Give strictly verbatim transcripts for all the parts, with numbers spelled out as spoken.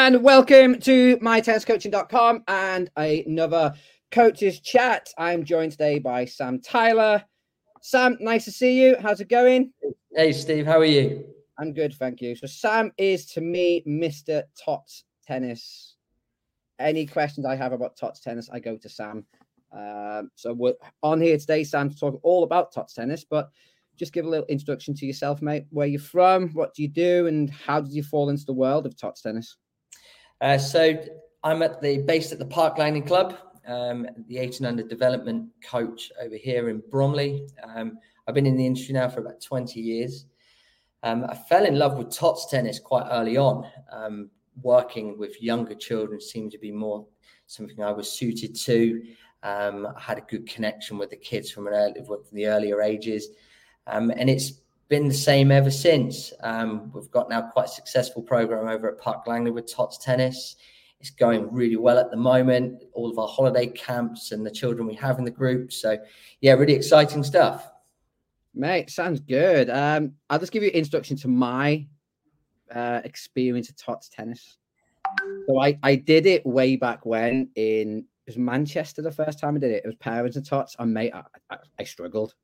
And welcome to my tennis coaching dot com and another coaches chat. I'm joined today by Sam Tyler. Sam, nice to see you. How's it going? Hey, Steve. How are you? I'm good, thank you. So Sam is, to me, Mister Tots Tennis. Any questions I have about Tots Tennis, I go to Sam. Um, so we're on here today, Sam, to talk all about Tots Tennis, but just give a little introduction to yourself, mate. Where you're from, what do you do, and how did you fall into the world of Tots Tennis? Uh, so I'm at the based at the Park Landing Club, um, the eighteen under development coach over here in Bromley. Um, I've been in the industry now for about twenty years. Um, I fell in love with Tots Tennis quite early on. Um, working with younger children seemed to be more something I was suited to. Um, I had a good connection with the kids from an early, from the earlier ages. Um, and it's been the same ever since. Um, we've got now quite a successful program over at Park Langley with Tots Tennis. It's going really well at the moment, all of our holiday camps and the children we have in the group. So, yeah, really exciting stuff. Mate, sounds good. Um, I'll just give you an introduction to my uh, experience of Tots Tennis. So I, I did it way back when in it was Manchester the first time I did it. It was parents and Tots. And, mate, I, I, I struggled.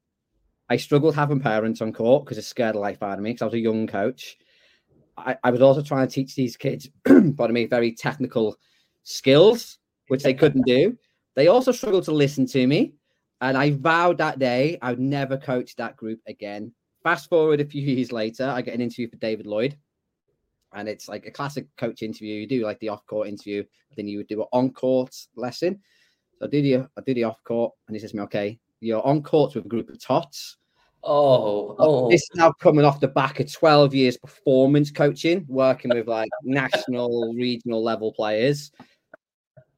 I struggled having parents on court because it scared the life out of me because I was a young coach. I, I was also trying to teach these kids, pardon me, very technical skills, which they couldn't do. They also struggled to listen to me. And I vowed that day I would never coach that group again. Fast forward a few years later, I get an interview for David Lloyd. And it's like a classic coach interview. You do like the off-court interview. Then you would do an on-court lesson. So I do the, I do the off-court and he says to me, okay, you're on court with a group of Tots. Oh, oh, this is now coming off the back of twelve years performance coaching, working with like national, regional level players.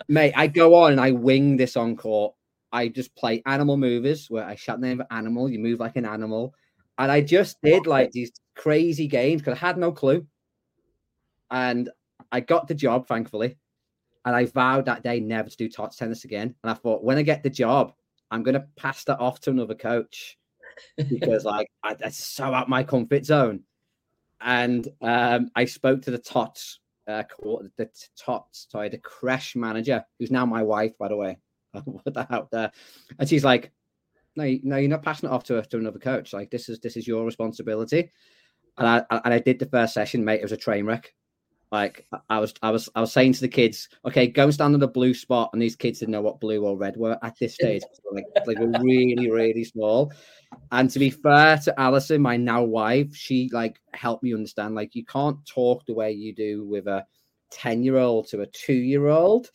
Mate, I go on and I wing this on court. I just play animal movers where I shout the name of animal. You move like an animal. And I just did like these crazy games because I had no clue. And I got the job, thankfully. And I vowed that day never to do Tots Tennis again. And I thought, when I get the job, I'm going to pass that off to another coach because like I, that's so out my comfort zone. And um, I spoke to the Tots, uh, the Tots, sorry, the creche manager, who's now my wife, by the way. I put that out there. And she's like, no, no, you're not passing it off to, to another coach. Like this is, this is your responsibility. And I, I, and I did the first session, mate. It was a train wreck. Like I was, I was, I was saying to the kids, okay, go and stand on the blue spot. And these kids didn't know what blue or red were at this stage. Like, like we're really, really small. And to be fair to Alison, my now wife, she like helped me understand, like you can't talk the way you do with a ten year old to a two year old.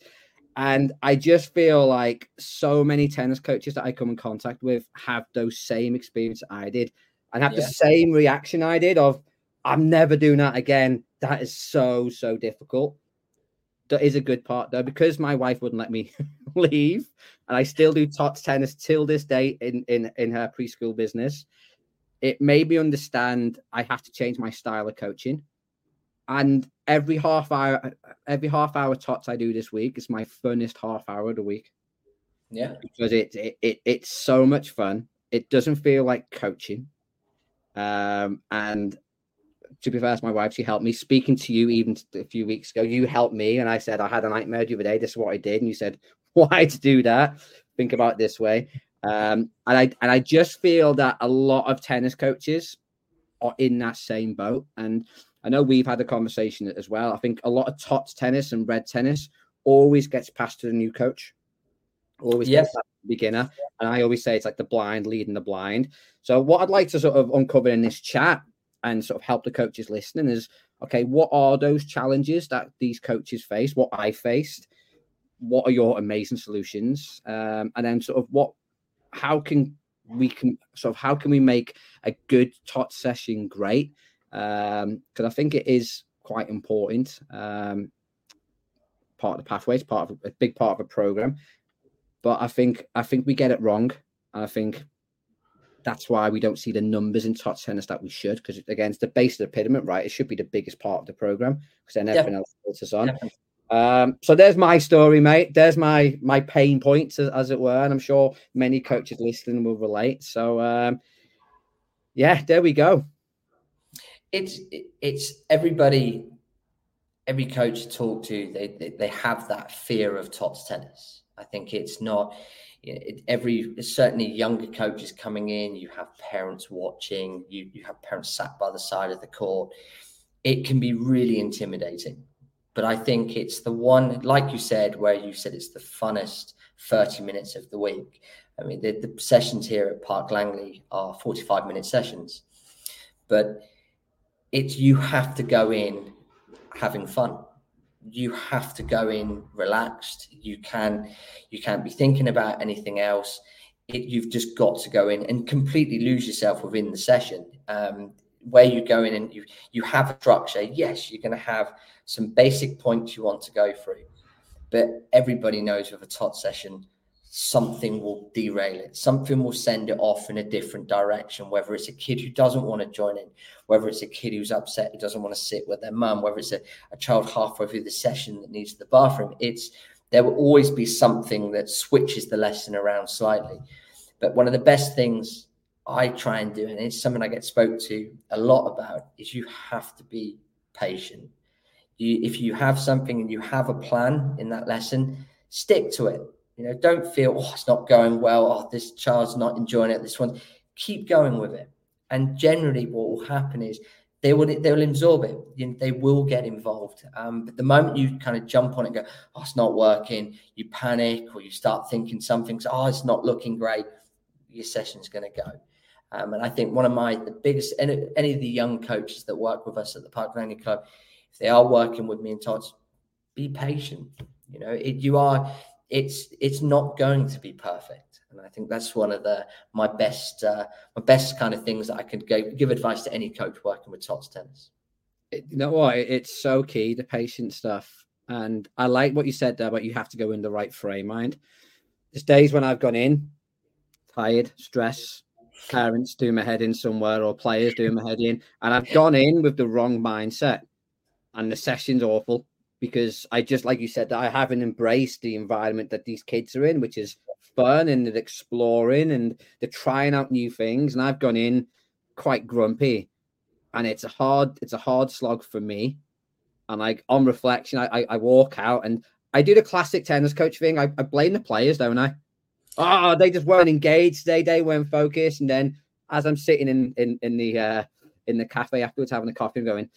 And I just feel like so many tennis coaches that I come in contact with have those same experience I did and have yeah. the same reaction I did of, I'm never doing that again. That is so, so difficult. That is a good part, though, because my wife wouldn't let me leave. And I still do Tots Tennis till this day in, in, in her preschool business. It made me understand I have to change my style of coaching. And every half hour, every half hour Tots I do this week is my funnest half hour of the week. Yeah. Because it, it, it it's so much fun. It doesn't feel like coaching. Um, and to be fair, my wife, she helped me. Speaking to you even a few weeks ago, you helped me. And I said, I had a nightmare the other day. This is what I did. And you said, why to do that? Think about it this way. Um, and I and I just feel that a lot of tennis coaches are in that same boat. And I know we've had a conversation as well. I think a lot of Tots Tennis and Red Tennis always gets passed to the new coach. Always yes. gets passed to the beginner. And I always say it's like the blind leading the blind. So what I'd like to sort of uncover in this chat and sort of help the coaches listening is, okay, what are those challenges that these coaches face? What I faced? What are your amazing solutions? Um, and then sort of what, how can we can sort of, how can we make a good Tots session great? Um, cause I think it is quite important. Um, part of the pathways, part of a big part of a program, but I think, I think we get it wrong. And I think, that's why we don't see the numbers in Tots Tennis that we should, because again, it's the base of the pyramid, right? It should be the biggest part of the program because then everything yeah. else filters on. Yeah. Um, so there's my story, mate. There's my my pain points, as, as it were, and I'm sure many coaches listening will relate. So um, yeah, there we go. It's it's everybody every coach you talk to, they, they they have that fear of T O T S tennis. I think it's not, you know, it, every, certainly younger coaches coming in, you have parents watching, you you have parents sat by the side of the court. It can be really intimidating. But I think it's the one, like you said, where you said it's the funnest thirty minutes of the week. I mean, the, the sessions here at Park Langley are forty-five minute sessions, but it's, you have to go in having fun. You have to go in relaxed. You can, you can't be thinking about anything else. It, you've just got to go in and completely lose yourself within the session. Um, where you go in and you, you have a structure. Yes, you're going to have some basic points you want to go through, but everybody knows with a T O T session, something will derail it. Something will send it off in a different direction, whether it's a kid who doesn't want to join in, whether it's a kid who's upset, who doesn't want to sit with their mum, whether it's a, a child halfway through the session that needs the bathroom. It's, there will always be something that switches the lesson around slightly. But one of the best things I try and do, and it's something I get spoke to a lot about, is you have to be patient. You, if you have something and you have a plan in that lesson, stick to it. You know, don't feel, oh, it's not going well. Oh, this child's not enjoying it. This one, keep going with it. And generally what will happen is they will, they will absorb it. You know, they will get involved. Um, but the moment you kind of jump on it and go, oh, it's not working, you panic or you start thinking something's, oh, it's not looking great, your session's going to go. Um, and I think one of my, the biggest, any, any of the young coaches that work with us at the Park Landing Club, if they are working with me and Todd, be patient. You know, it, you are, it's, it's not going to be perfect. And I think that's one of the, my best, uh, my best kind of things that I could go, give advice to any coach working with T O T S tennis. You know what? It's so key, the patient stuff. And I like what you said there, but you have to go in the right frame mind. There's days when I've gone in tired, stress, parents do my head in somewhere or players do my head in, and I've gone in with the wrong mindset and the session's awful because I just, like you said, I haven't embraced the environment that these kids are in, which is fun and they're exploring and they're trying out new things. And I've gone in quite grumpy and it's a hard, it's a hard slog for me. And like on reflection, I, I, I walk out and I do the classic tennis coach thing. I, I blame the players, don't I? Oh, they just weren't engaged today. They weren't focused. And then, as I'm sitting in in in the uh, in the cafe afterwards, having a coffee, and going,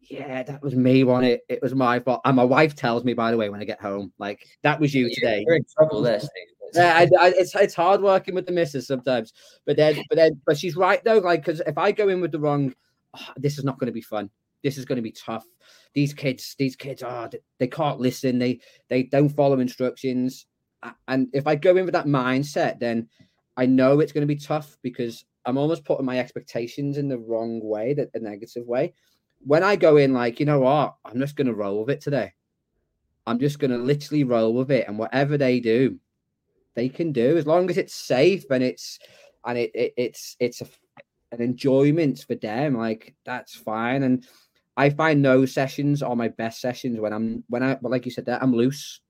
"Yeah, that was me, wasn't it? It was my fault." And my wife tells me, by the way, when I get home, like, "That was you today." You're in trouble there, Steve. Yeah, I, I, it's it's hard working with the missus sometimes. But then, but then, but she's right though. Like, because if I go in with the wrong, oh, this is not going to be fun. This is going to be tough. These kids, these kids, are oh, they can't listen. They they don't follow instructions. And if I go in with that mindset, then I know it's going to be tough because I'm almost putting my expectations in the wrong way, the, the negative way. When I go in like, you know what, I'm just going to roll with it today. I'm just going to literally roll with it. And whatever they do, they can do as long as it's safe and it's and it, it it's it's a, an enjoyment for them. Like, that's fine. And I find those sessions are my best sessions when I'm when I like you said that I'm loose.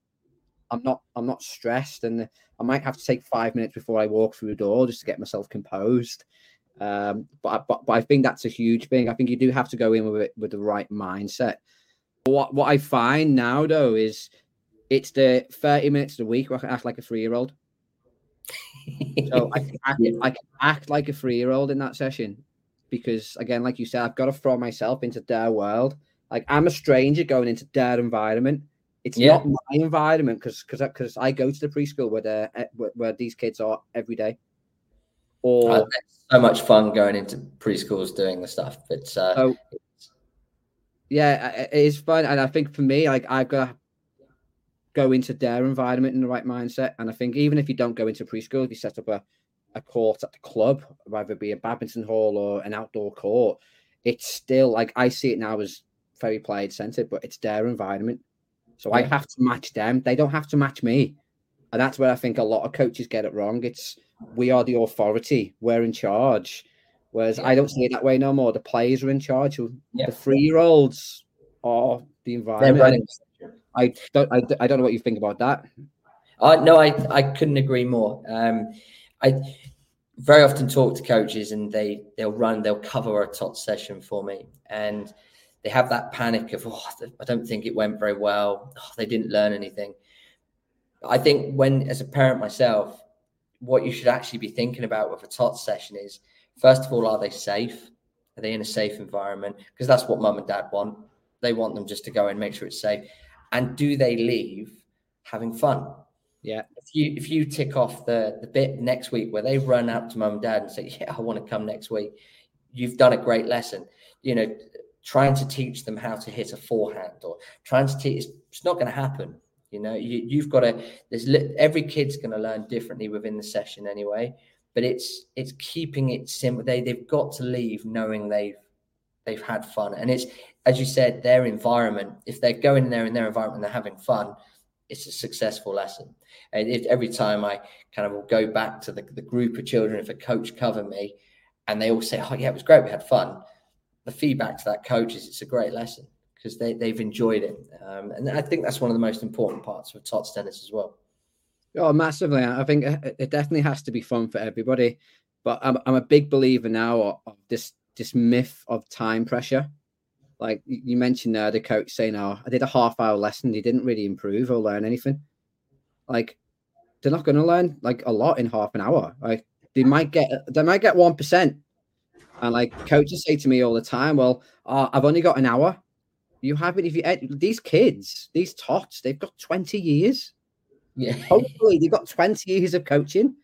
I'm not I'm not stressed, and I might have to take five minutes before I walk through the door just to get myself composed. Um, but, but but I think that's a huge thing. I think you do have to go in with it with the right mindset. What what I find now though is it's the thirty minutes of the week where I can act like a three year old. So I can, act, I can act like a three year old in that session because, again, like you said, I've got to throw myself into their world. Like, I'm a stranger going into their environment. It's yeah. not my environment because because I go to the preschool where, where where these kids are every day. Or oh, it's so much fun going into preschools doing the stuff. It's uh, so, yeah, it is fun, and I think for me, like I've got to go into their environment in the right mindset. And I think even if you don't go into preschool, if you set up a, a court at the club, whether it be a badminton hall or an outdoor court, it's still like I see it now as very player centered, but it's their environment. So I have to match them. They don't have to match me. And that's where I think a lot of coaches get it wrong. It's we are the authority. We're in charge. Whereas I don't see it that way no more. The players are in charge. Yeah. The three-year-olds are the environment. I don't, I, I don't know what you think about that. Uh, no, I, I couldn't agree more. Um, I very often talk to coaches and they, they'll run, they'll cover a T O T session for me. And they have that panic of, oh, I don't think it went very well. Oh, they didn't learn anything. I think when, as a parent myself, what you should actually be thinking about with a T O T S session is, first of all, are they safe? Are they in a safe environment? Because that's what mum and dad want. They want them just to go and make sure it's safe. And do they leave having fun? Yeah. If you if you tick off the, the bit next week where they run out to mum and dad and say, yeah, I want to come next week, you've done a great lesson. You know, trying to teach them how to hit a forehand or trying to teach, it's, it's not going to happen. You know, you, you've got to, there's every kid's going to learn differently within the session anyway, but it's, it's keeping it simple. They, they've got to leave knowing they've, they've had fun. And it's, as you said, their environment, if they're going there in their environment, they're having fun, it's a successful lesson. And if, every time I kind of will go back to the, the group of children, if a coach covered me and they all say, oh yeah, it was great, we had fun, the feedback to that coach is it's a great lesson, because they, they've enjoyed it. Um, and I think that's one of the most important parts of T O T S tennis as well. Oh, massively. I think it definitely has to be fun for everybody. But I'm, I'm a big believer now of this this myth of time pressure. Like you mentioned there, the coach saying, oh, I did a half-hour lesson, he didn't really improve or learn anything. Like, they're not going to learn, like, a lot in half an hour. Like, they might get they might get one percent. And, like, coaches say to me all the time, well, oh, I've only got an hour. You haven't. If you these kids, these tots, they've got twenty years. Yeah, hopefully they've got twenty years of coaching.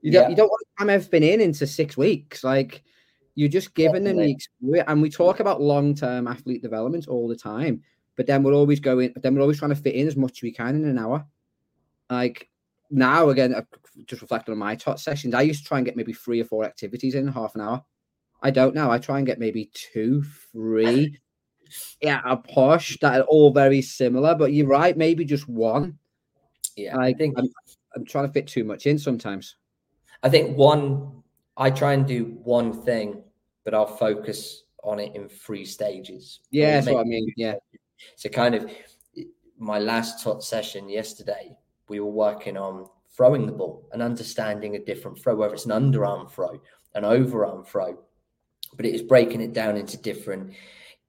You don't, yeah. you don't want to cram everything in into six weeks. Like you're just giving Definitely. them the experience. And we talk about long-term athlete development all the time, but then we're always going. Then we're always trying to fit in as much as we can in an hour. Like now, again, just reflecting on my tot sessions, I used to try and get maybe three or four activities in half an hour. I don't know. I try and get maybe two, three. Yeah, a posh that are all very similar, but you're right, maybe just one. Yeah, I think I'm, I'm trying to fit too much in sometimes. I think one, I try and do one thing, but I'll focus on it in three stages. Yeah, that's what I mean. Yeah. So, kind of my last T O T session yesterday, we were working on throwing the ball and understanding a different throw, whether it's an underarm throw, an overarm throw, but it was breaking it down into different.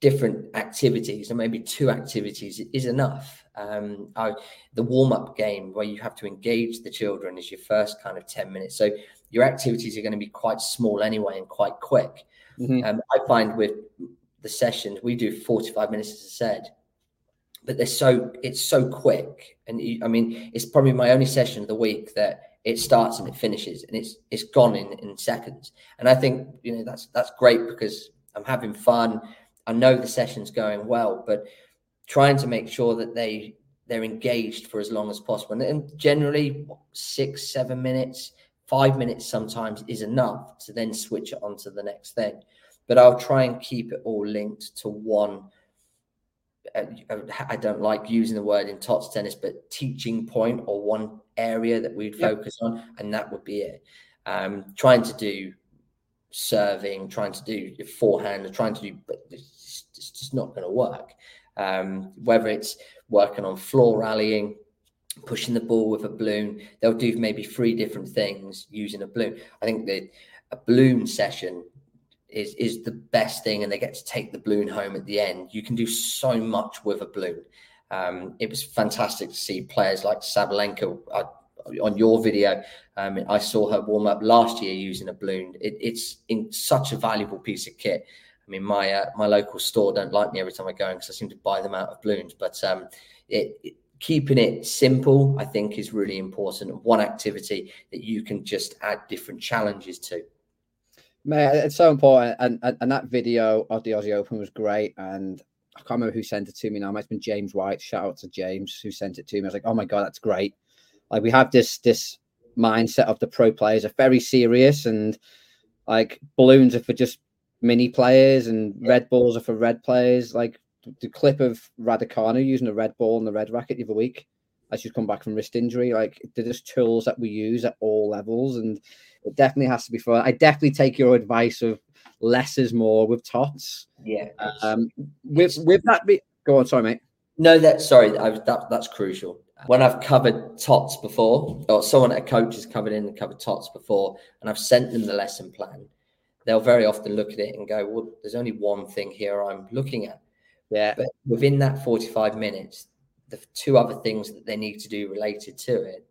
different activities, and maybe two activities is enough. Um, I, the warm-up game where you have to engage the children is your first kind of ten minutes. So your activities are going to be quite small anyway and quite quick. Mm-hmm. Um, I find with the sessions, we do forty-five minutes, as I said, but they're so it's so quick. And you, I mean, it's probably my only session of the week that it starts and it finishes and it's it's gone in, in seconds. And I think, you know, that's that's great because I'm having fun. I know the session's going well, but trying to make sure that they, they're engaged for as long as possible. And, and generally six, seven minutes, five minutes sometimes is enough to then switch it on to the next thing. But I'll try and keep it all linked to one. I don't like using the word in T O T S tennis, but teaching point or one area that we'd yep. focus on, and that would be it. Um, trying to do serving, trying to do your forehand, or trying to do, but it's just not going to work. Um, whether it's working on floor rallying, pushing the ball with a balloon, they'll do maybe three different things using a balloon. I think the a balloon session is is the best thing, and they get to take the balloon home at the end. You can do so much with a balloon. Um, it was fantastic to see players like Sabalenka. I, on your video, um, I saw her warm up last year using a balloon. It, it's in such a valuable piece of kit. I mean, my uh, my local store don't like me every time I go in because I seem to buy them out of balloons. But um, it, it, keeping it simple, I think, is really important. One activity that you can just add different challenges to. Mate, it's so important. And, and, and that video of the Aussie Open was great. And I can't remember who sent it to me now. It might have been James White. Shout out to James who sent it to me. I was like, oh my God, that's great. Like we have this this mindset of the pro players are very serious, and like balloons are for just mini players and red balls are for red players. Like the clip of Raducanu using a red ball and the red racket the other week as she's come back from wrist injury. Like they're just tools that we use at all levels, and it definitely has to be fun. I definitely take your advice of less is more with T O T S. Yeah. Um. With with that, be- go on. Sorry, mate. No, that's sorry. I was, that that's crucial. When I've covered T O T S before, or someone at a coach has covered in and covered T O T S before, and I've sent them the lesson plan, they'll very often look at it and go, well, there's only one thing here I'm looking at. Yeah. But within that forty-five minutes, the two other things that they need to do related to it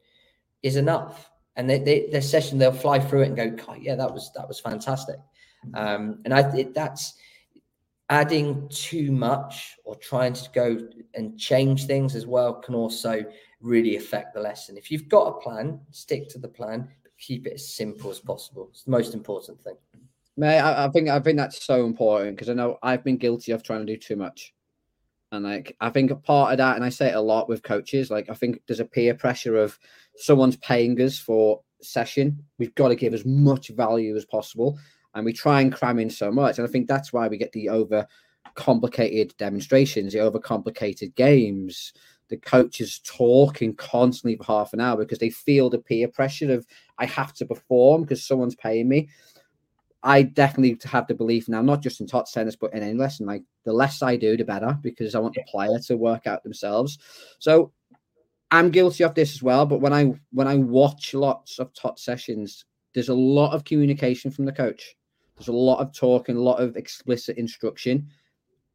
is enough. And they, they, their session, they'll fly through it and go, God, yeah, that was that was fantastic. Um, and I think that's adding too much or trying to go and change things as well can also really affect the lesson. If you've got a plan, stick to the plan, but keep it as simple as possible. It's the most important thing. Mate, I, I think I think that's so important, because I know I've been guilty of trying to do too much. And like, I think a part of that, and I say it a lot with coaches, like I think there's a peer pressure of someone's paying us for session. We've got to give as much value as possible. And we try and cram in so much. And I think that's why we get the over complicated demonstrations, the over complicated games, the coaches talking constantly for half an hour because they feel the peer pressure of I have to perform because someone's paying me. I definitely have the belief now, not just in T O T S tennis, but in any lesson, like the less I do, the better, because I want the player to work out themselves. So I'm guilty of this as well. But when I, when I watch lots of T O T S sessions, there's a lot of communication from the coach. There's a lot of talk and a lot of explicit instruction.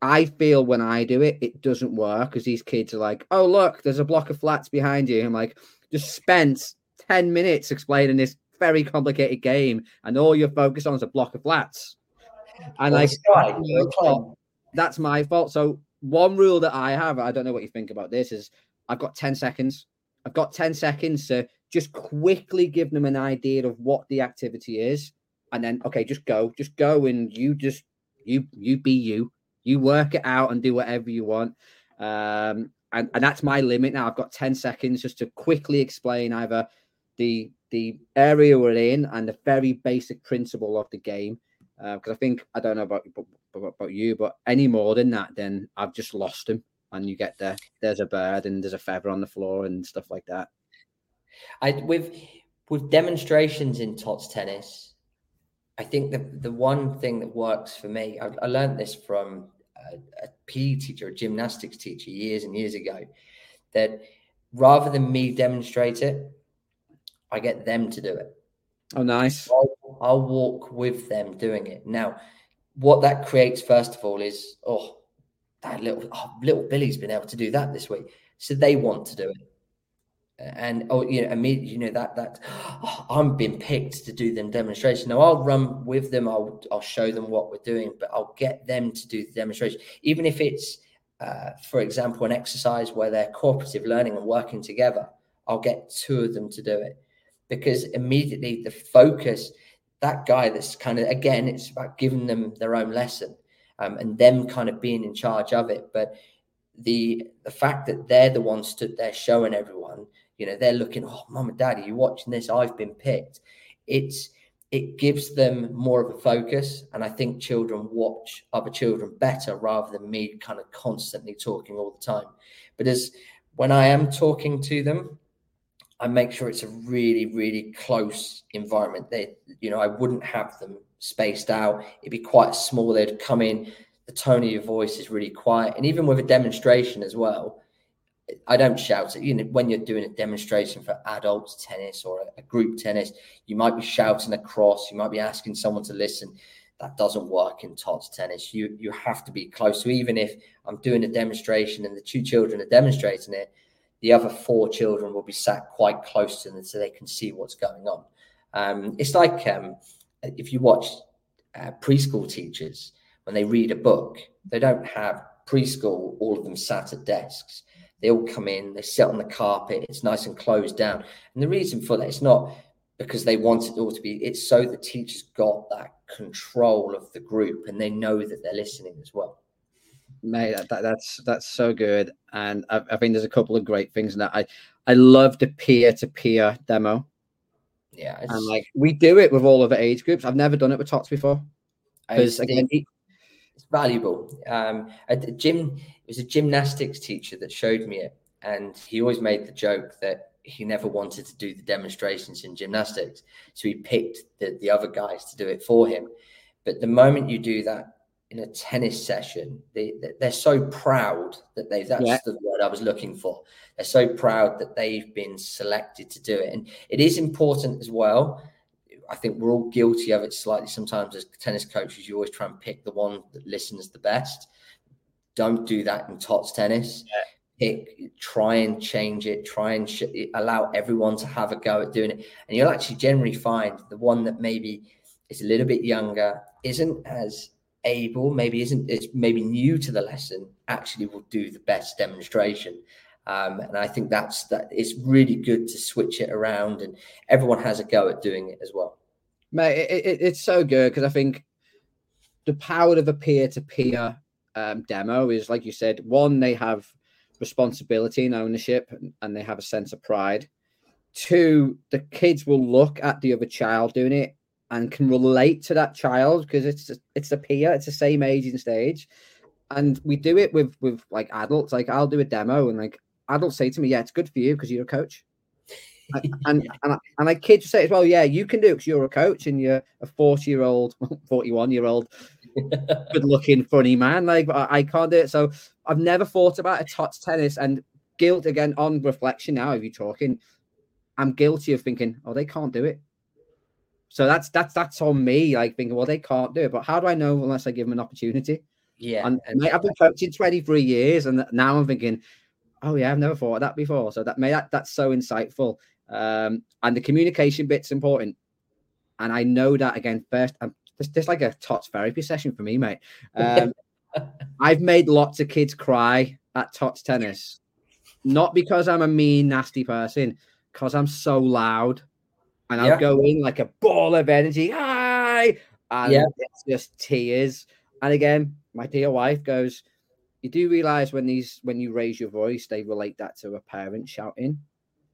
I feel when I do it, it doesn't work because these kids are like, oh, look, there's a block of flats behind you. I'm like, just spent ten minutes explaining this very complicated game, and all you're focused on is a block of flats. And well, I, you know, that's my fault. So one rule that I have, I don't know what you think about this, is I've got ten seconds. I've got ten seconds to just quickly give them an idea of what the activity is. And then, okay, just go, just go. And you just, you, you be you, you work it out and do whatever you want. Um, and, and that's my limit. Now I've got ten seconds just to quickly explain either the, the area we're in and the very basic principle of the game. Uh, Cause I think, I don't know about, about, about you, but any more than that, then I've just lost them. And you get there, there's a bird and there's a feather on the floor and stuff like that. I, with, with demonstrations in T O T S tennis, I think the, the one thing that works for me, I, I learned this from a, a P E teacher, a gymnastics teacher years and years ago, that rather than me demonstrate it, I get them to do it. Oh, nice. I'll, I'll walk with them doing it. Now, what that creates, first of all, is, oh, that little oh, little Billy's been able to do that this week. So they want to do it. And oh, you know, immediately, you know that that oh, I'm being picked to do them demonstration. Now I'll run with them. I'll I'll show them what we're doing, but I'll get them to do the demonstration, even if it's, uh, for example, an exercise where they're cooperative learning and working together. I'll get two of them to do it, because immediately the focus, that guy, that's kind of, again, it's about giving them their own lesson, um, and them kind of being in charge of it. But the the fact that they're the ones stood there showing everyone. You know, they're looking, oh, mum and daddy, you're watching this. I've been picked. It's it gives them more of a focus. And I think children watch other children better rather than me kind of constantly talking all the time. But as when I am talking to them, I make sure it's a really, really close environment. They, you know, I wouldn't have them spaced out. It'd be quite small. They'd come in. The tone of your voice is really quiet. And even with a demonstration as well, I don't shout it. You know, when you're doing a demonstration for adult tennis or a group tennis, you might be shouting across. You might be asking someone to listen. That doesn't work in T O T S tennis. You you have to be close. So even if I'm doing a demonstration and the two children are demonstrating it, the other four children will be sat quite close to them so they can see what's going on. Um, it's like um, if you watch uh, preschool teachers, when they read a book, they don't have preschool, all of them sat at desks. They all come in, they sit on the carpet, it's nice and closed down. And the reason for that, it's not because they want it all to be, it's so the teacher's got that control of the group and they know that they're listening as well. Mate, that, that, that's that's so good. And I, I think there's a couple of great things in that. I, I love the peer-to-peer demo. Yeah. It's... And like, we do it with all of the age groups. I've never done it with T O T S before. Because again, it, it's valuable. Um, at the gym, it was a gymnastics teacher that showed me it. And he always made the joke that he never wanted to do the demonstrations in gymnastics. So he picked the, the other guys to do it for him. But the moment you do that in a tennis session, they, they're so proud that they've, that's yeah. the word I was looking for. They're so proud that they've been selected to do it. And it is important as well. I think we're all guilty of it slightly. Sometimes as tennis coaches, you always try and pick the one that listens the best. Don't do that in Tots tennis. Yeah. Pick, try and change it, try and sh- allow everyone to have a go at doing it. And you'll actually generally find the one that maybe is a little bit younger, isn't as able, maybe isn't, it's maybe new to the lesson, actually will do the best demonstration. Um, and I think that's, that it's really good to switch it around and everyone has a go at doing it as well. Mate, it, it, it's so good because I think the power of a peer-to-peer um, demo is, like you said, one, they have responsibility and ownership and, and they have a sense of pride. Two, the kids will look at the other child doing it and can relate to that child because it's a, it's a peer, it's the same age and stage. And we do it with, with like adults. Like I'll do a demo and like adults say to me, yeah, it's good for you because you're a coach. and and and I, and I kids say as well, yeah, you can do it because you're a coach and you're a forty year old, forty-one year old, good looking, funny man. Like I, I can't do it. So I've never thought about a Tots tennis and guilt again on reflection. Now, if you're talking, I'm guilty of thinking, oh, they can't do it. So that's that's that's on me. Like thinking, well, they can't do it. But how do I know unless I give them an opportunity? Yeah, and mate, I've been coaching twenty-three years, and now I'm thinking, oh yeah, I've never thought of that before. So that may that that's so insightful. Um, and the communication bit's important, and I know that again. First, I'm just, just like a Tots therapy session for me, mate. Um, I've made lots of kids cry at Tots tennis, not because I'm a mean, nasty person, because I'm so loud, and I'll yeah. go in like a ball of energy, hi, and yeah. it's just tears. And again, my dear wife goes, you do realize when these when you raise your voice, they relate that to a parent shouting.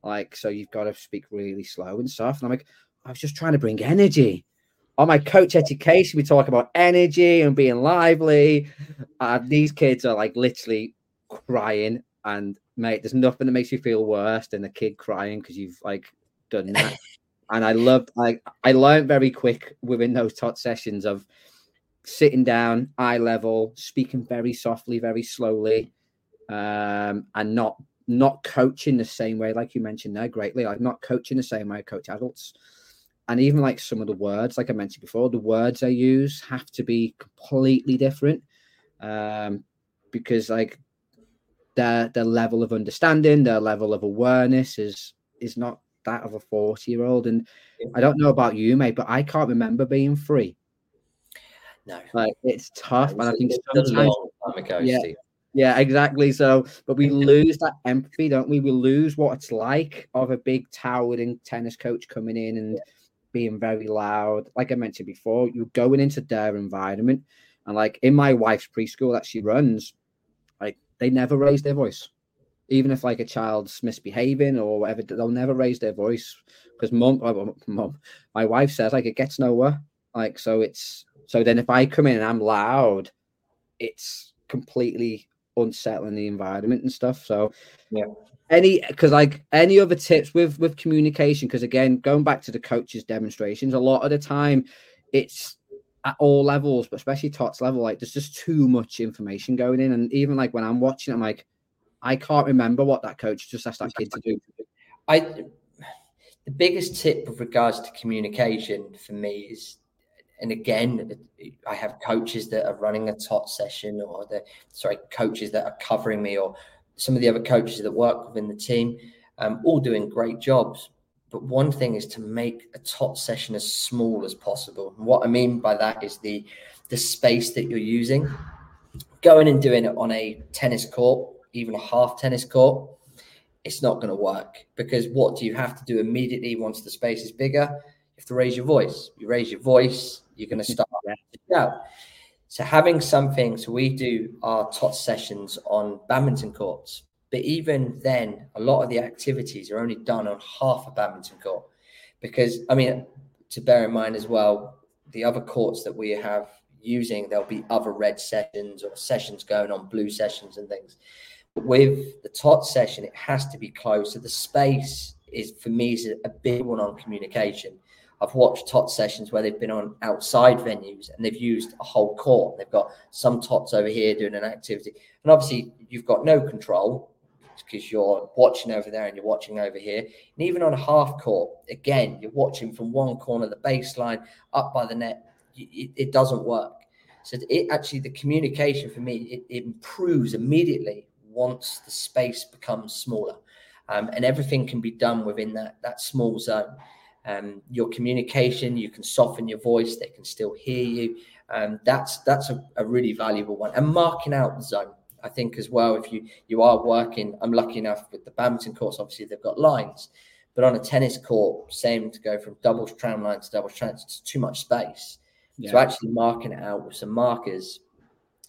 Like, so you've got to speak really slow and soft. And I'm like, I was just trying to bring energy. On my coach education, we talk about energy and being lively. Uh, these kids are like literally crying. And mate, there's nothing that makes you feel worse than a kid crying because you've like done that. And I loved, like, I learned very quick within those Tot sessions of sitting down, eye level, speaking very softly, very slowly, um, and not not coaching the same way, like you mentioned there greatly, like not coaching the same way I coach adults. And even like some of the words, like I mentioned before, the words I use have to be completely different um, because like their their level of understanding, their level of awareness is is not that of a forty-year-old. And I don't know about you, mate, but I can't remember being free. No. Like it's tough. No, it's and I think sometimes long time ago, yeah, Steve. Yeah, exactly. So, but we lose that empathy, don't we? We lose what it's like of a big towering tennis coach coming in and yeah. being very loud. Like I mentioned before, you're going into their environment. And like in my wife's preschool that she runs, like they never raise their voice. Even if like a child's misbehaving or whatever, they'll never raise their voice because mum, oh, mum, my wife says like it gets nowhere. Like, so it's, so then if I come in and I'm loud, it's completely unsettling the environment and stuff. So yeah, any because like any other tips with with communication, because again, going back to the coaches demonstrations, a lot of the time it's at all levels, but especially Tots level, like there's just too much information going in. And even like when I'm watching, I'm like, I can't remember what that coach just asked that kid to do. I the biggest tip with regards to communication for me is, and again, I have coaches that are running a Tot session or the sorry, coaches that are covering me or some of the other coaches that work within the team, um, all doing great jobs. But one thing is to make a Tot session as small as possible. And what I mean by that is the, the space that you're using. Going and doing it on a tennis court, even a half tennis court, it's not going to work because what do you have to do immediately once the space is bigger? You have to raise your voice. You raise your voice, you're going to start to shout. So having something, so we do our Tot sessions on badminton courts, but even then, a lot of the activities are only done on half a badminton court because, I mean, to bear in mind as well, the other courts that we have using, there'll be other red sessions or sessions going on, blue sessions and things. But with the Tot session, it has to be closed. So the space is, for me, is a big one on communication. I've watched Tot sessions where they've been on outside venues and they've used a whole court. They've got some Tots over here doing an activity. And obviously you've got no control because you're watching over there and you're watching over here. And even on a half court, again, you're watching from one corner, the baseline, up by the net. It doesn't work. So it actually, the communication for me, it, it improves immediately once the space becomes smaller, um, and everything can be done within that, that small zone. Um, your communication, you can soften your voice, they can still hear you. Um, that's that's a, a really valuable one. And marking out the zone, I think as well, if you, you are working, I'm lucky enough with the badminton course, obviously they've got lines, but on a tennis court, same to go from double tram line to double tram, it's too much space. Yeah. So actually marking it out with some markers,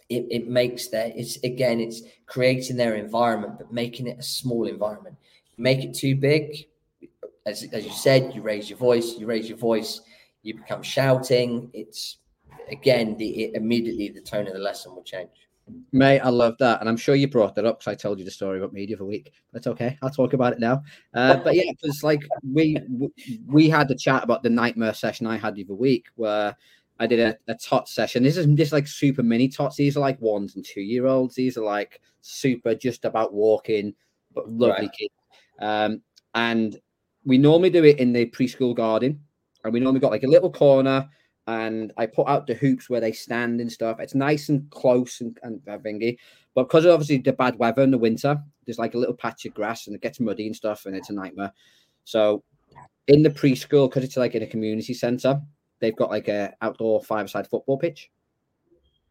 it, it makes their, it's again, it's creating their environment, but making it a small environment. You make it too big, as as you said, you raise your voice, you raise your voice, you become shouting. It's, again, the it, immediately the tone of the lesson will change. Mate, I love that. And I'm sure you brought that up because I told you the story about me the other week. That's okay. I'll talk about it now. Uh, but yeah, because like we we had the chat about the nightmare session I had the other week where I did a, a tot session. This isn't just like super mini tots. These are like ones and two year olds. These are like super just about walking, but lovely right. kids. Um, and we normally do it in the preschool garden. And we normally got like a little corner. And I put out the hoops where they stand and stuff. It's nice and close and, and vingy. But because of obviously the bad weather in the winter, there's like a little patch of grass and it gets muddy and stuff. And it's a nightmare. So in the preschool, because it's like in a community centre, they've got like a outdoor five-a-side football pitch.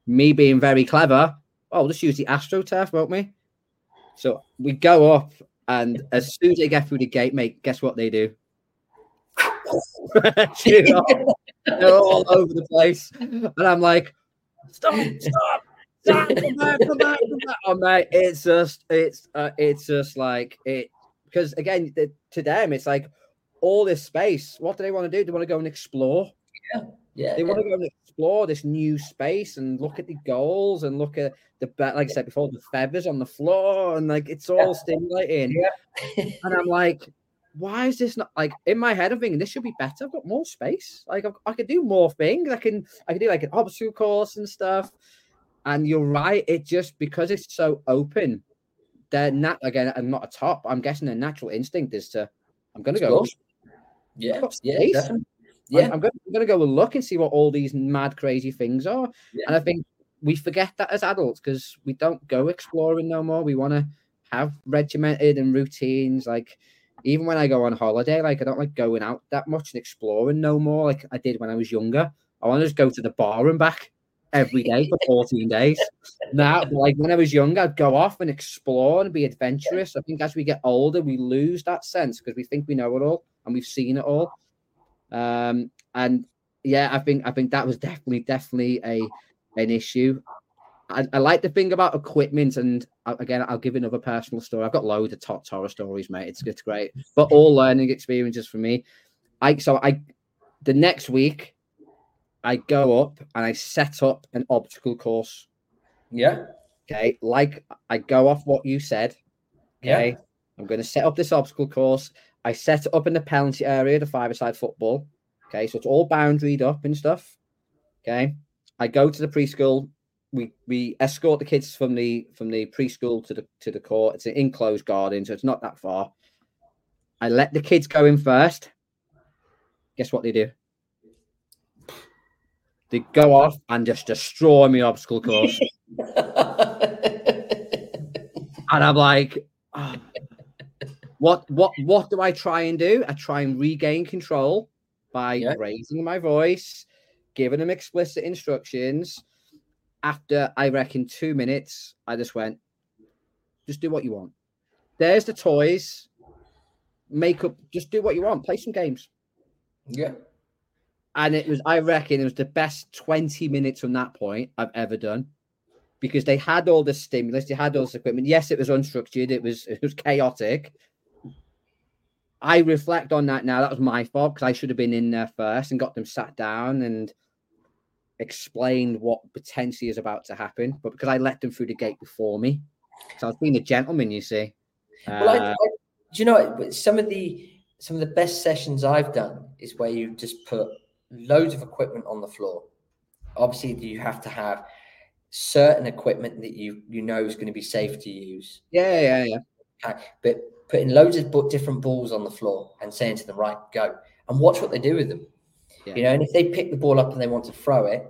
Me being very clever, oh, just use the AstroTurf, won't we? So we go up, and as soon as they get through the gate, mate, guess what they do? You know, they're all over the place. And I'm like, stop, stop, stop, come back, come back, come back. Oh, mate, it's just, it's, uh, it's just like it. Because again, the, to them, it's like all this space. What do they want to do? They want to go and explore. Yeah, yeah, they want yeah. to go and explore this new space and look at the goals and look at the bet, like I said before, the feathers on the floor, and like it's all yeah. stimulating. Yeah. And I'm like, why is this not like in my head? I'm thinking this should be better. I've got more space. Like I've, I could do more things. I can I can do like an obstacle course and stuff. And you're right. It just because it's so open, they're not again. I'm not a top. I'm guessing their natural instinct is to I'm going to go. Yeah, yeah. Yeah, I'm, I'm going to go and look and see what all these mad, crazy things are. Yeah. And I think we forget that as adults because we don't go exploring no more. We want to have regimented and routines. Like, even when I go on holiday, like, I don't like going out that much and exploring no more like I did when I was younger. I want to just go to the bar and back every day for fourteen days. Now, like, when I was younger, I'd go off and explore and be adventurous. I think as we get older, we lose that sense because we think we know it all and we've seen it all. Um and yeah, I think I think that was definitely definitely a an issue. I, I like the thing about equipment, and I, again, I'll give another personal story. I've got loads of top Torah stories, mate. It's it's great, but all learning experiences for me. I so I the next week I go up and I set up an obstacle course. Yeah. Okay. Like I go off what you said. Okay. Yeah. I'm going to set up this obstacle course. I set it up in the penalty area, the five-a-side football. Okay, so it's all boundaried up and stuff. Okay, I go to the preschool. We we escort the kids from the from the preschool to the to the court. It's an enclosed garden, so it's not that far. I let the kids go in first. Guess what they do? They go off and just destroy my obstacle course. And I'm like, oh. What what what do I try and do? I try and regain control by yeah. raising my voice, giving them explicit instructions. After, I reckon, two minutes, I just went, just do what you want. There's the toys. Make up, just do what you want. Play some games. Yeah. And it was, I reckon, it was the best twenty minutes from that point I've ever done. Because they had all this stimulus. They had all this equipment. Yes, it was unstructured. It was it was chaotic. I reflect on that now. That was my fault because I should have been in there first and got them sat down and explained what potentially is about to happen. But because I let them through the gate before me, so I was being a gentleman, you see. Well, uh, I, I, do you know some of the some of the best sessions I've done is where you just put loads of equipment on the floor. Obviously, you have to have certain equipment that you you know is going to be safe to use. Yeah, yeah, yeah. But putting loads of different balls on the floor and saying to them, right, go, and watch what they do with them. Yeah. You know, and if they pick the ball up and they want to throw it,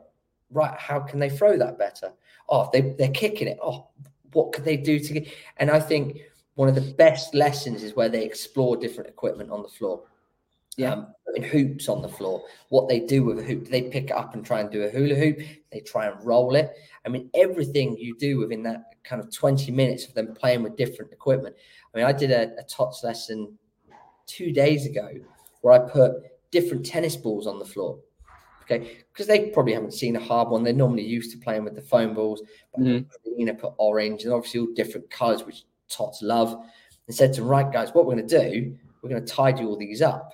right, how can they throw that better? Oh, they, they're kicking it. Oh, what could they do to get? And I think one of the best lessons is where they explore different equipment on the floor. Yeah. Um, in hoops on the floor, what they do with a hoop, they pick it up and try and do a hula hoop. They try and roll it. I mean, everything you do within that kind of twenty minutes of them playing with different equipment. I mean, I did a, a T O T S lesson two days ago where I put different tennis balls on the floor. Okay. Because they probably haven't seen a hard one. They're normally used to playing with the foam balls. But mm. you know, put orange and obviously all different colors, which T O T S love. And said to them, right, guys, what we're going to do, we're going to tidy all these up.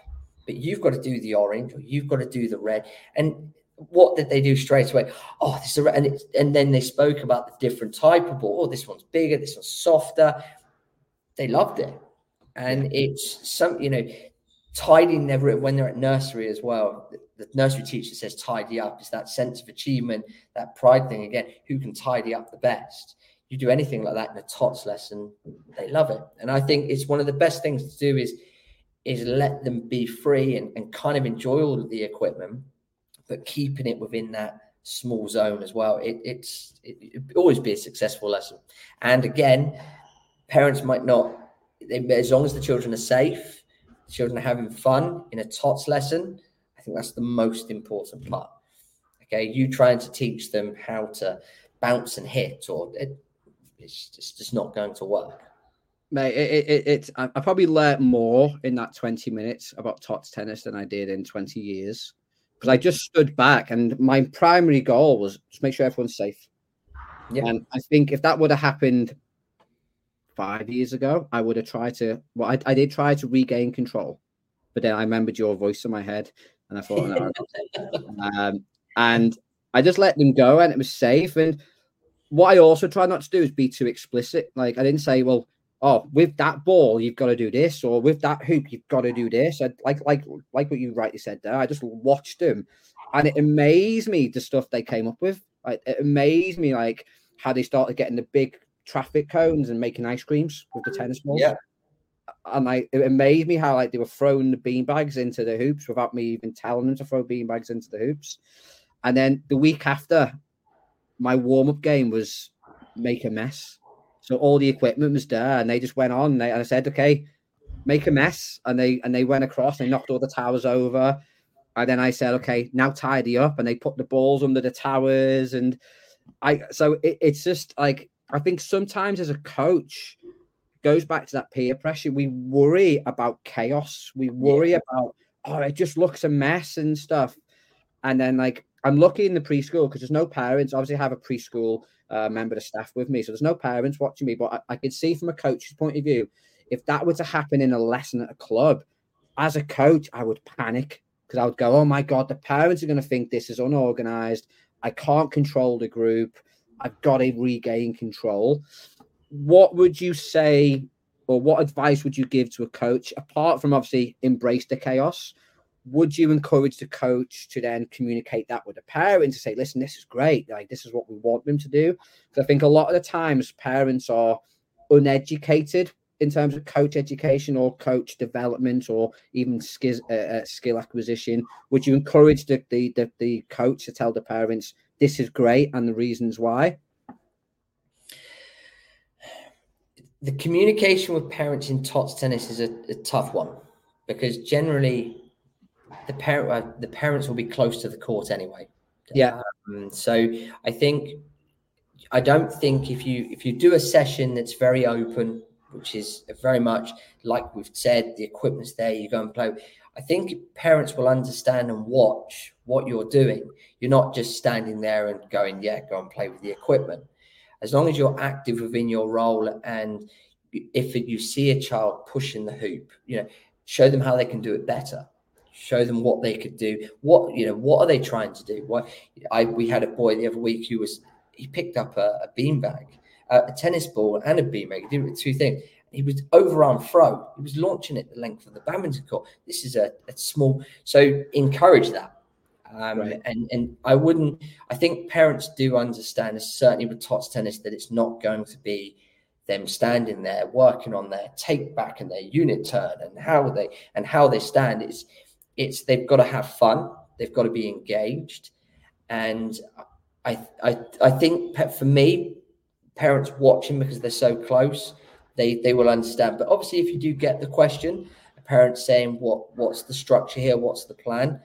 But you've got to do the orange or you've got to do the red. And what did they do straight away? Oh, this is a red. And, it's, and then they spoke about the different type of ball. Oh, this one's bigger. This one's softer. They loved it. And it's some, you know, tidying their room when they're at nursery as well. The, the nursery teacher says tidy up. It's that sense of achievement, that pride thing again. Who can tidy up the best? You do anything like that in a T O T S lesson, they love it. And I think it's one of the best things to do is, is let them be free and, and kind of enjoy all of the equipment, but keeping it within that small zone as well. It, it's it, it'd always be a successful lesson. And again, parents might not, they, as long as the children are safe, the children are having fun in a T O T S lesson, I think that's the most important part. Okay, you trying to teach them how to bounce and hit, or it, it's just it's not going to work. Mate, it, it, it, I, I probably learnt more in that twenty minutes about T O T S tennis than I did in twenty years, because I just stood back and my primary goal was just make sure everyone's safe. Yeah. And I think if that would have happened five years ago, I would have tried to, well, I, I did try to regain control, but then I remembered your voice in my head and I thought, no, um, and I just let them go and it was safe. And what I also try not to do is be too explicit. Like I didn't say, well, oh, with that ball, you've got to do this, or with that hoop, you've got to do this. I, like, like, like what you rightly said there. I just watched them, and it amazed me the stuff they came up with. Like, it amazed me, like how they started getting the big traffic cones and making ice creams with the tennis balls. Yeah, and like it amazed me how like they were throwing the beanbags into the hoops without me even telling them to throw beanbags into the hoops. And then the week after, my warm-up game was make a mess. So all the equipment was there and they just went on and, they, and I said, okay, make a mess. And they, and they went across and they knocked all the towers over. And then I said, okay, now tidy up. And they put the balls under the towers. And I, so it, it's just like, I think sometimes as a coach goes back to that peer pressure. We worry about chaos. We worry yeah. about, oh, it just looks a mess and stuff. And then like, I'm lucky in the preschool because there's no parents. Obviously I have a preschool Uh, member of staff with me, so there's no parents watching me, but I, I could see from a coach's point of view, if that were to happen in a lesson at a club, as a coach I would panic, because I would go, oh my god, the parents are going to think this is unorganized, I can't control the group, I've got to regain control. What would you say, or what advice would you give to a coach, apart from obviously embrace the chaos? Would you encourage the coach to then communicate that with the parent to say, listen, this is great. Like, this is what we want them to do. Because I think a lot of the times parents are uneducated in terms of coach education or coach development or even skiz, uh, uh, skill acquisition. Would you encourage the, the, the, the coach to tell the parents, this is great and the reasons why? The communication with parents in T O T S tennis is a, a tough one, because generally, The parent, uh, the parents will be close to the court anyway. Yeah. Um, so I think, I don't think if you if you do a session that's very open, which is very much like we've said, the equipment's there, you go and play. I think parents will understand and watch what you're doing. You're not just standing there and going, yeah, go and play with the equipment. As long as you're active within your role, and if you see a child pushing the hoop, you know, show them how they can do it better. Show them what they could do. What, you know, what are they trying to do? What I we had a boy the other week who was he picked up a, a beanbag, a, a tennis ball, and a beanbag. He did it with two things. He was overarm throw. He was launching it the length of the badminton court. This is a, a small. So encourage that, um, right. and and I wouldn't. I think parents do understand, certainly with T O T S tennis, that it's not going to be them standing there working on their take back and their unit turn and how they and how they stand. It's It's they've got to have fun. They've got to be engaged. And I I I think for me, parents watching, because they're so close, they they will understand. But obviously, if you do get the question, a parent saying, "What what's the structure here? What's the plan?"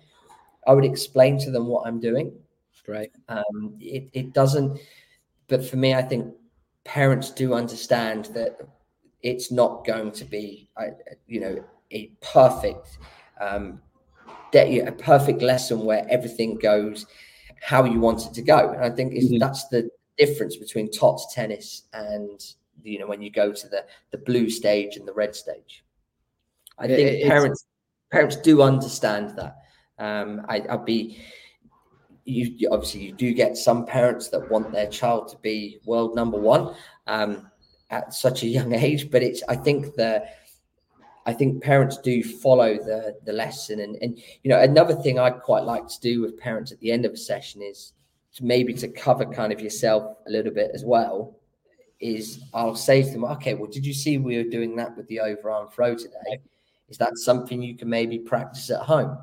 I would explain to them what I'm doing. Right. Um, it it doesn't. But for me, I think parents do understand that it's not going to be, I, you know, a perfect, um, de- a perfect lesson where everything goes how you want it to go. And I think it's, mm-hmm. that's the difference between T O T S tennis and, you know, when you go to the, the blue stage and the red stage. I it, think parents parents do understand that. Um, I, I'd be. You obviously you do get some parents that want their child to be world number one um, at such a young age, but it's I think that I think parents do follow the the lesson, and and you know another thing I'd quite like to do with parents at the end of a session is to maybe to cover kind of yourself a little bit as well. Is I'll say to them, okay, well, did you see we were doing that with the overarm throw today? Is that something you can maybe practice at home?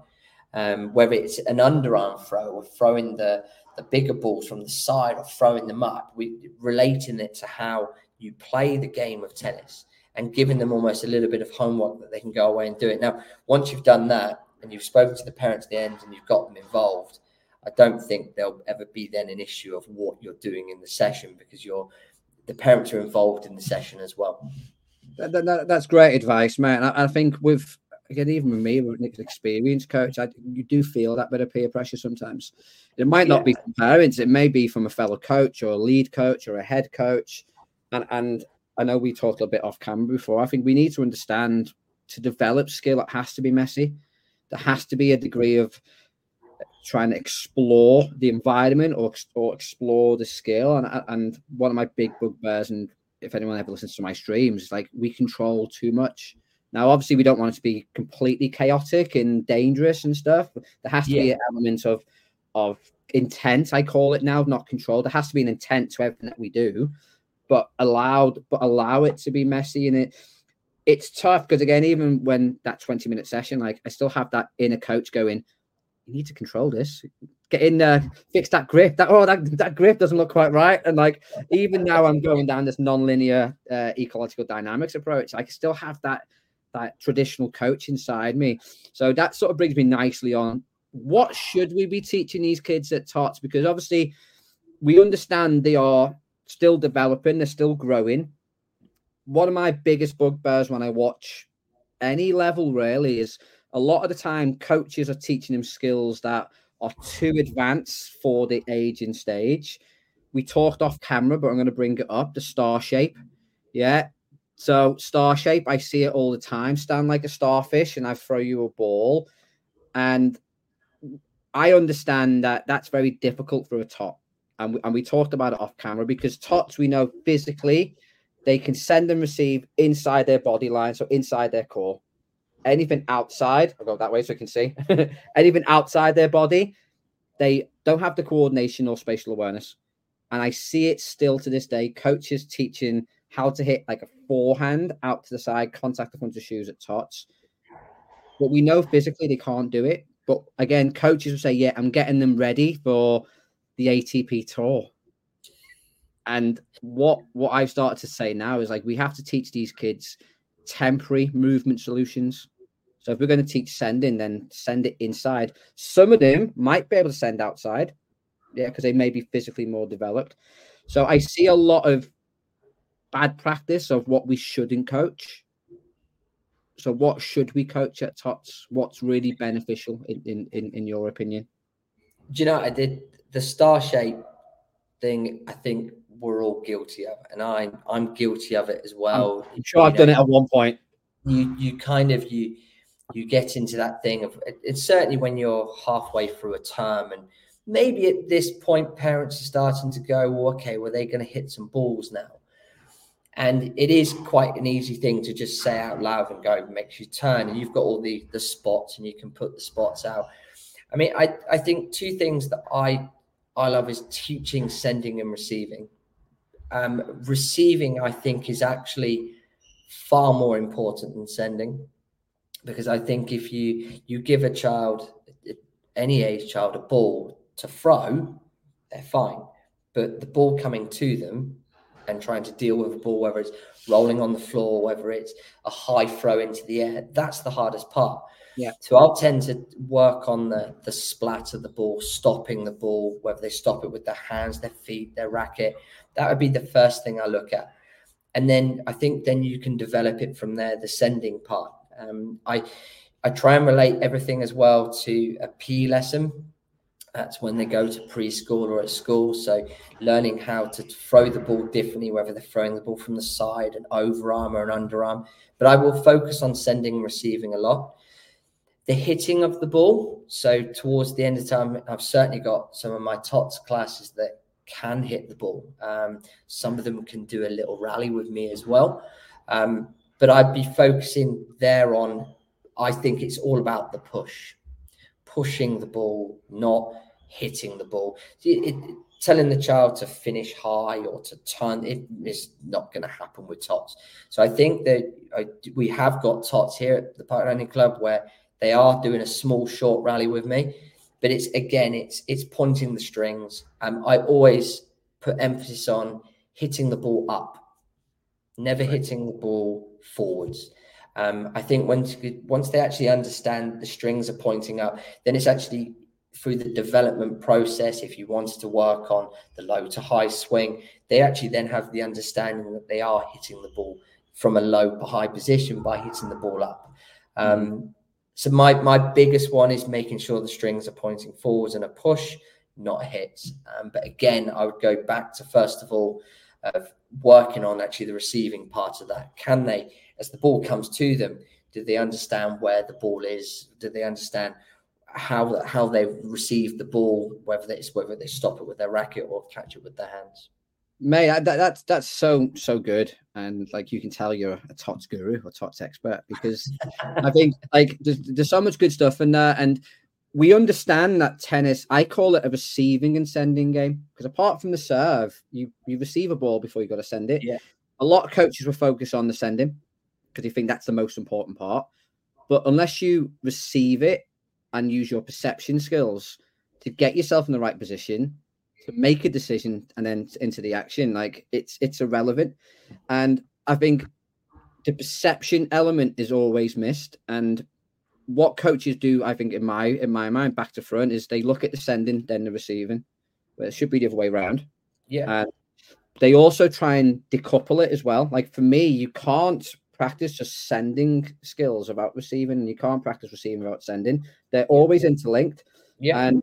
Um, whether it's an underarm throw or throwing the, the bigger balls from the side or throwing them up, we relating it to how you play the game of tennis and giving them almost a little bit of homework that they can go away and do it. Now, once you've done that and you've spoken to the parents at the end and you've got them involved, I don't think there'll ever be then an issue of what you're doing in the session because you're the parents are involved in the session as well. That, that, that's great advice, mate. I, I think with... Again, even with me, with an experienced coach, I, you do feel that bit of peer pressure sometimes. It might not yeah. be from parents. It may be from a fellow coach or a lead coach or a head coach. And and I know we talked a bit off camera before. I think we need to understand to develop skill, it has to be messy. There has to be a degree of trying to explore the environment or, or explore the skill. And, and one of my big bugbears, and if anyone ever listens to my streams, is like we control too much. Now, obviously, we don't want it to be completely chaotic and dangerous and stuff. There has to yeah. be an element of of intent, I call it now, not control. There has to be an intent to everything that we do, but allowed, but allow it to be messy. And it it's tough because, again, even when that twenty-minute session, like I still have that inner coach going, you need to control this. Get in there, uh, fix that grip. That oh, that, that grip doesn't look quite right. And like even now I'm going down this nonlinear uh, ecological dynamics approach. I can still have that. That traditional coach inside me. So that sort of brings me nicely on. What should we be teaching these kids at T O T S? Because obviously we understand they are still developing, they're still growing. One of my biggest bugbears when I watch any level really is a lot of the time coaches are teaching them skills that are too advanced for the age and stage. We talked off camera, but I'm going to bring it up, the star shape. Yeah. So star shape, I see it all the time. Stand like a starfish and I throw you a ball. And I understand that that's very difficult for a T O T. And we, and we talked about it off camera because T O Ts, we know physically, they can send and receive inside their body line, so inside their core. Anything outside, I'll go that way so you can see. Anything outside their body, they don't have the coordination or spatial awareness. And I see it still to this day, coaches teaching how to hit like a forehand out to the side, contact the front of shoes at T O T S. But we know physically they can't do it. But again, coaches will say, yeah, I'm getting them ready for the A T P tour. And what, what I've started to say now is like, we have to teach these kids temporary movement solutions. So if we're going to teach sending, then send it inside. Some of them might be able to send outside. Yeah. Cause they may be physically more developed. So I see a lot of bad practice of what we shouldn't coach. So what should we coach at T O T S? What's really beneficial in, in, in, in your opinion? Do you know, I did the star shape thing. I think we're all guilty of, and I, I'm guilty of it as well. I'm sure you I've know, done it at one point. You, you kind of, you, you get into that thing of, it's certainly when you're halfway through a term and maybe at this point, parents are starting to go, well, okay, well, they're going to hit some balls now. And it is quite an easy thing to just say out loud and go, makes you turn. And you've got all the, the spots and you can put the spots out. I mean, I, I think two things that I I love is teaching, sending and receiving. Um, receiving, I think, is actually far more important than sending. Because I think if you, you give a child, any age child, a ball to throw, they're fine. But the ball coming to them and trying to deal with a ball, whether it's rolling on the floor, whether it's a high throw into the air, that's the hardest part. Yeah. So I'll tend to work on the, the splat of the ball, stopping the ball, whether they stop it with their hands, their feet, their racket. That would be the first thing I look at. And then I think then you can develop it from there, the sending part. Um, I I try and relate everything as well to a P E lesson. That's when they go to preschool or at school. So learning how to throw the ball differently, whether they're throwing the ball from the side, an overarm or an underarm. But I will focus on sending and receiving a lot. The hitting of the ball. So towards the end of time, I've certainly got some of my T O T S classes that can hit the ball. Um, some of them can do a little rally with me as well. Um, but I'd be focusing there on, I think it's all about the push, pushing the ball, not hitting the ball. It, it, telling the child to finish high or to turn, it is not going to happen with T O T S. So I think that I, we have got T O T S here at the Park Landing Club where they are doing a small short rally with me, but it's again, it's it's pointing the strings. Um, I always put emphasis on hitting the ball up, never right. hitting the ball forwards. Um, I think once once they actually understand the strings are pointing up, then it's actually through the development process. If you wanted to work on the low to high swing, they actually then have the understanding that they are hitting the ball from a low to high position by hitting the ball up. Um, mm-hmm. So my, my biggest one is making sure the strings are pointing forwards and a push, not a hit. Um, but again, I would go back to, first of all, uh, working on actually the receiving part of that. Can they, as the ball comes to them, do they understand where the ball is? Do they understand how how they receive the ball, whether it's whether they stop it with their racket or catch it with their hands? Mate, that, that's that's so so good, and like you can tell you're a T O T S guru or T O T S expert because I think like there's, there's so much good stuff in there, and we understand that tennis. I call it a receiving and sending game because apart from the serve, you you receive a ball before you got to send it. Yeah, a lot of coaches will focus on the sending because they think that's the most important part, but unless you receive it and use your perception skills to get yourself in the right position, make a decision and then into the action, like it's it's irrelevant. And I think the perception element is always missed, and what coaches do, I think in my in my mind, back to front, is they look at the sending then the receiving, but it should be the other way around. Yeah. And they also try and decouple it as well. Like for me, you can't practice just sending skills about receiving, and you can't practice receiving without sending. They're always interlinked. Yeah. And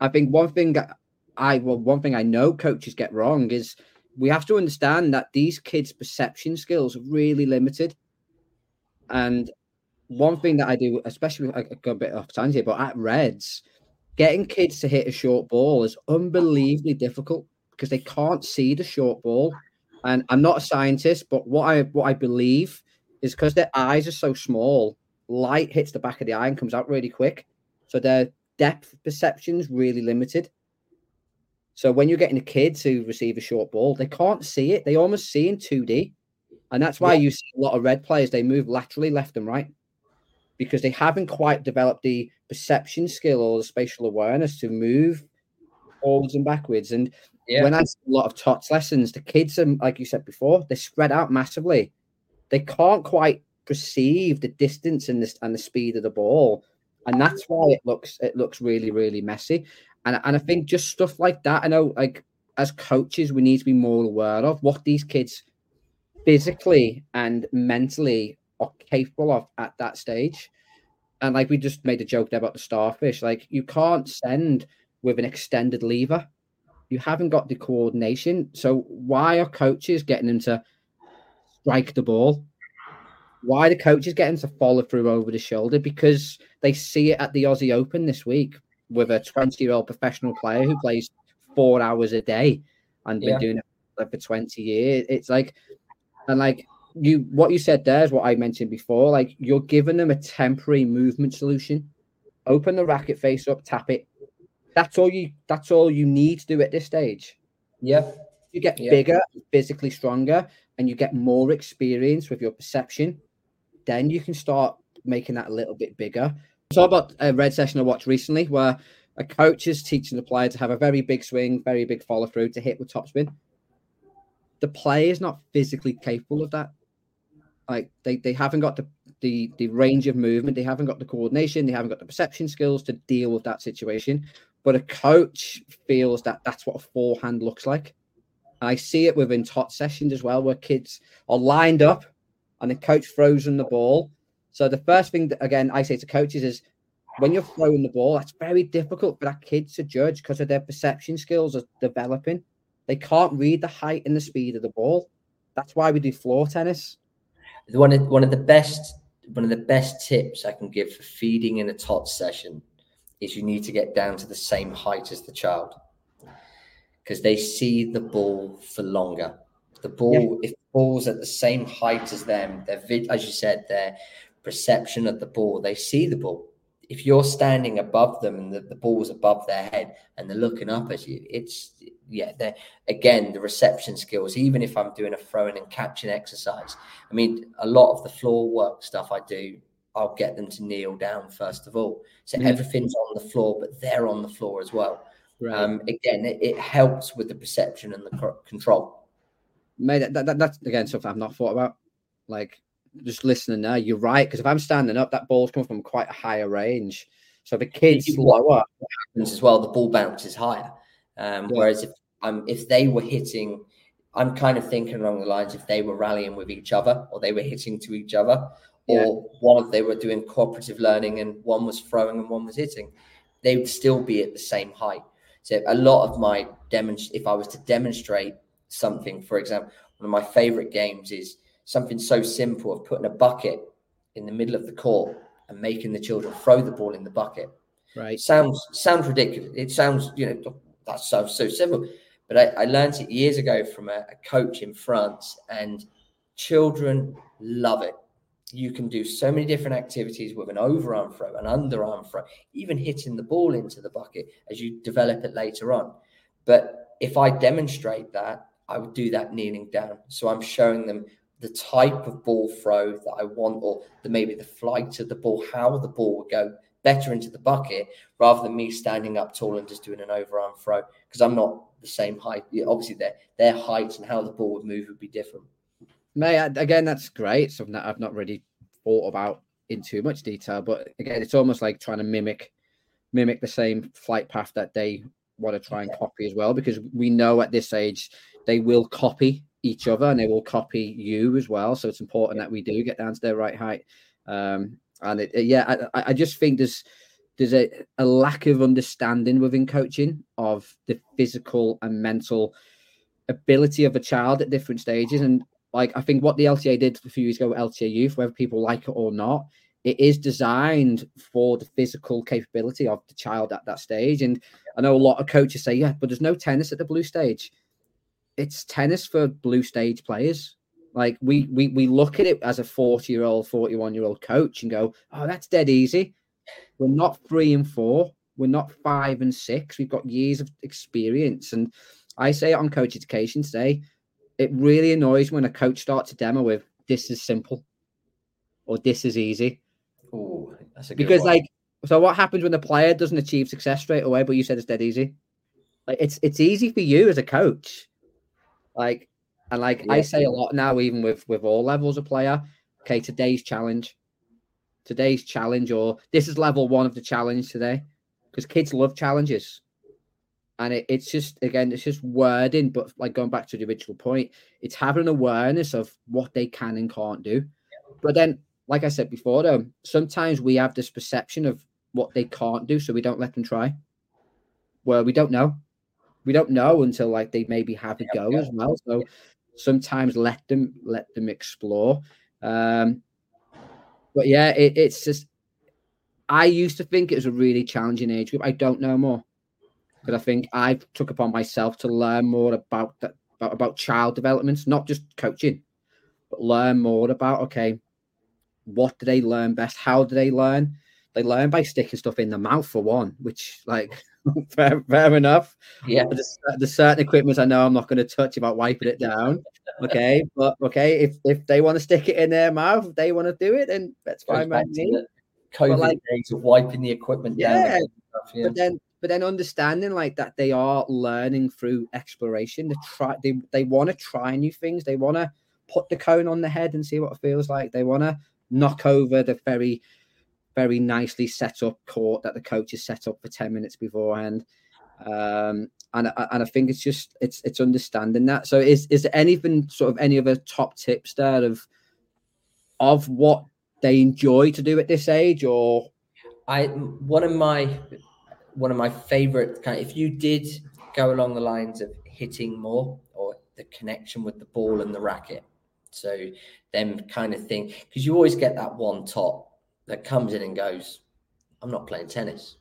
I think one thing that I well, one thing I know coaches get wrong is we have to understand that these kids' perception skills are really limited. And one thing that I do, especially I got a bit off time here, but at Reds, getting kids to hit a short ball is unbelievably difficult because they can't see the short ball. And I'm not a scientist, but what I what I believe is because their eyes are so small, light hits the back of the eye and comes out really quick, so their depth perception is really limited. So when you're getting a kid to receive a short ball, they can't see it. They almost see in two D. And that's why yeah. you see a lot of Red players, they move laterally left and right because they haven't quite developed the perception skill or the spatial awareness to move forwards and backwards. And yeah. when I see a lot of T O T S lessons, the kids are, like you said before, they spread out massively. They can't quite perceive the distance and the, and the speed of the ball. And that's why it looks it looks really, really messy. And and I think just stuff like that, I know, like, as coaches, we need to be more aware of what these kids physically and mentally are capable of at that stage. And, like, we just made a joke there about the starfish. Like, you can't send with an extended lever. You haven't got the coordination. So why are coaches getting them to strike the ball? Why are the coaches getting to follow through over the shoulder? Because they see it at the Aussie Open this week with a twenty-year-old professional player who plays four hours a day and been yeah. doing it for twenty years. It's like, and like you, what you said there is what I mentioned before. Like, you're giving them a temporary movement solution. Open the racket face up, tap it. That's all you. That's all you need to do at this stage. Yeah, you get yeah. bigger, physically stronger, and you get more experience with your perception. Then you can start making that a little bit bigger. It's all about a Red session I watched recently where a coach is teaching the player to have a very big swing, very big follow through to hit with topspin. The player is not physically capable of that. Like they, they haven't got the, the, the range of movement. They haven't got the coordination. They haven't got the perception skills to deal with that situation. But a coach feels that that's what a forehand looks like. I see it within tot sessions as well, where kids are lined up and the coach throws them the ball. So the first thing that, again, I say to coaches is when you're throwing the ball, that's very difficult for that kid to judge because of their perception skills are developing. They can't read the height and the speed of the ball. That's why we do floor tennis. One of, one of the best one of the best tips I can give for feeding in a tot session is you need to get down to the same height as the child, because they see the ball for longer. The ball, yeah. If the ball's at the same height as them, their vid, as you said, their perception of the ball, they see the ball. If you're standing above them and the, the ball's above their head and they're looking up at you, it's, yeah, they're, again, the reception skills, even if I'm doing a throwing and catching exercise, I mean, a lot of the floor work stuff I do, I'll get them to kneel down first of all. So mm-hmm. everything's on the floor, but they're on the floor as well. Right. Um, again, it, it helps with the perception and the control. Mate, that, that, that's, again, something I've not thought about. Like, just listening there, you're right, because if I'm standing up, that ball's coming from quite a higher range. So if a kid's lower, what happens as well, the ball bounces higher. Um, yeah. Whereas if um, if they were hitting, I'm kind of thinking along the lines, if they were rallying with each other or they were hitting to each other, yeah. or one of they were doing cooperative learning and one was throwing and one was hitting, they would still be at the same height. So a lot of my demonst- if I was to demonstrate something, for example, one of my favorite games is something so simple of putting a bucket in the middle of the court and making the children throw the ball in the bucket. Right. Sounds, sounds ridiculous. It sounds, you know, that sounds so simple, but I, I learned it years ago from a, a coach in France, and children love it. You can do so many different activities with an overarm throw, an underarm throw, even hitting the ball into the bucket as you develop it later on. But if I demonstrate that, I would do that kneeling down. So I'm showing them the type of ball throw that I want, or the, maybe the flight of the ball, how the ball would go better into the bucket, rather than me standing up tall and just doing an overarm throw, because I'm not the same height. Obviously, their their height and how the ball would move would be different. May I, again, that's great. Something that I've not really thought about in too much detail, but again, it's almost like trying to mimic mimic the same flight path that they want to try and copy as well, because we know at this age they will copy each other and they will copy you as well. So it's important that we do get down to their right height. Um, and it, it, yeah, I, I just think there's there's a, a lack of understanding within coaching of the physical and mental ability of a child at different stages. And like, I think what the L T A did a few years ago with L T A Youth, whether people like it or not, it is designed for the physical capability of the child at that stage. And I know a lot of coaches say, yeah, but there's no tennis at the blue stage. It's tennis for blue stage players. Like we we we look at it as a forty-year-old, forty-one-year-old coach and go, oh, that's dead easy. We're not three and four. We're not five and six. We've got years of experience. And I say it on coach education today, it really annoys when a coach starts a demo with this is simple or this is easy. Oh, that's a good because one. Like, so what happens when the player doesn't achieve success straight away, but you said it's dead easy? Like it's it's easy for you as a coach. Like, and like yeah. I say a lot now, even with, with all levels of player, okay, today's challenge, today's challenge, or this is level one of the challenge today, because kids love challenges. And it, it's just, again, it's just wording, but like going back to the original point, it's having an awareness of what they can and can't do. Yeah. But then, like I said before, though, sometimes we have this perception of what they can't do, so we don't let them try. Well, we don't know. We don't know until like they maybe have a yeah, go yeah. as well. So yeah. sometimes let them, let them explore. Um, but yeah, it, it's just, I used to think it was a really challenging age group. I don't know more. But I think I took upon myself to learn more about that, about, about child development, not just coaching, but learn more about, okay, what do they learn best? How do they learn? They learn by sticking stuff in the mouth for one, which like, fair, fair enough. Yeah. There's, there's certain equipment I know I'm not going to touch about wiping it down. Okay. But okay. If, if they want to stick it in their mouth, if they want to do it, then that's fine. COVID days of wiping the equipment yeah, down. Yeah. But then, But then understanding like that they are learning through exploration. They try, they they want to try new things. They want to put the cone on the head and see what it feels like. They want to knock over the very, very nicely set up court that the coach has set up for ten minutes beforehand. Um, and and I think it's just it's it's understanding that. So is is there anything sort of any other top tips there of of what they enjoy to do at this age? Or I one of my. One of my favorite kind of, if you did go along the lines of hitting more or the connection with the ball and the racket, so them kind of thing, because you always get that one top that comes in and goes, I'm not playing tennis.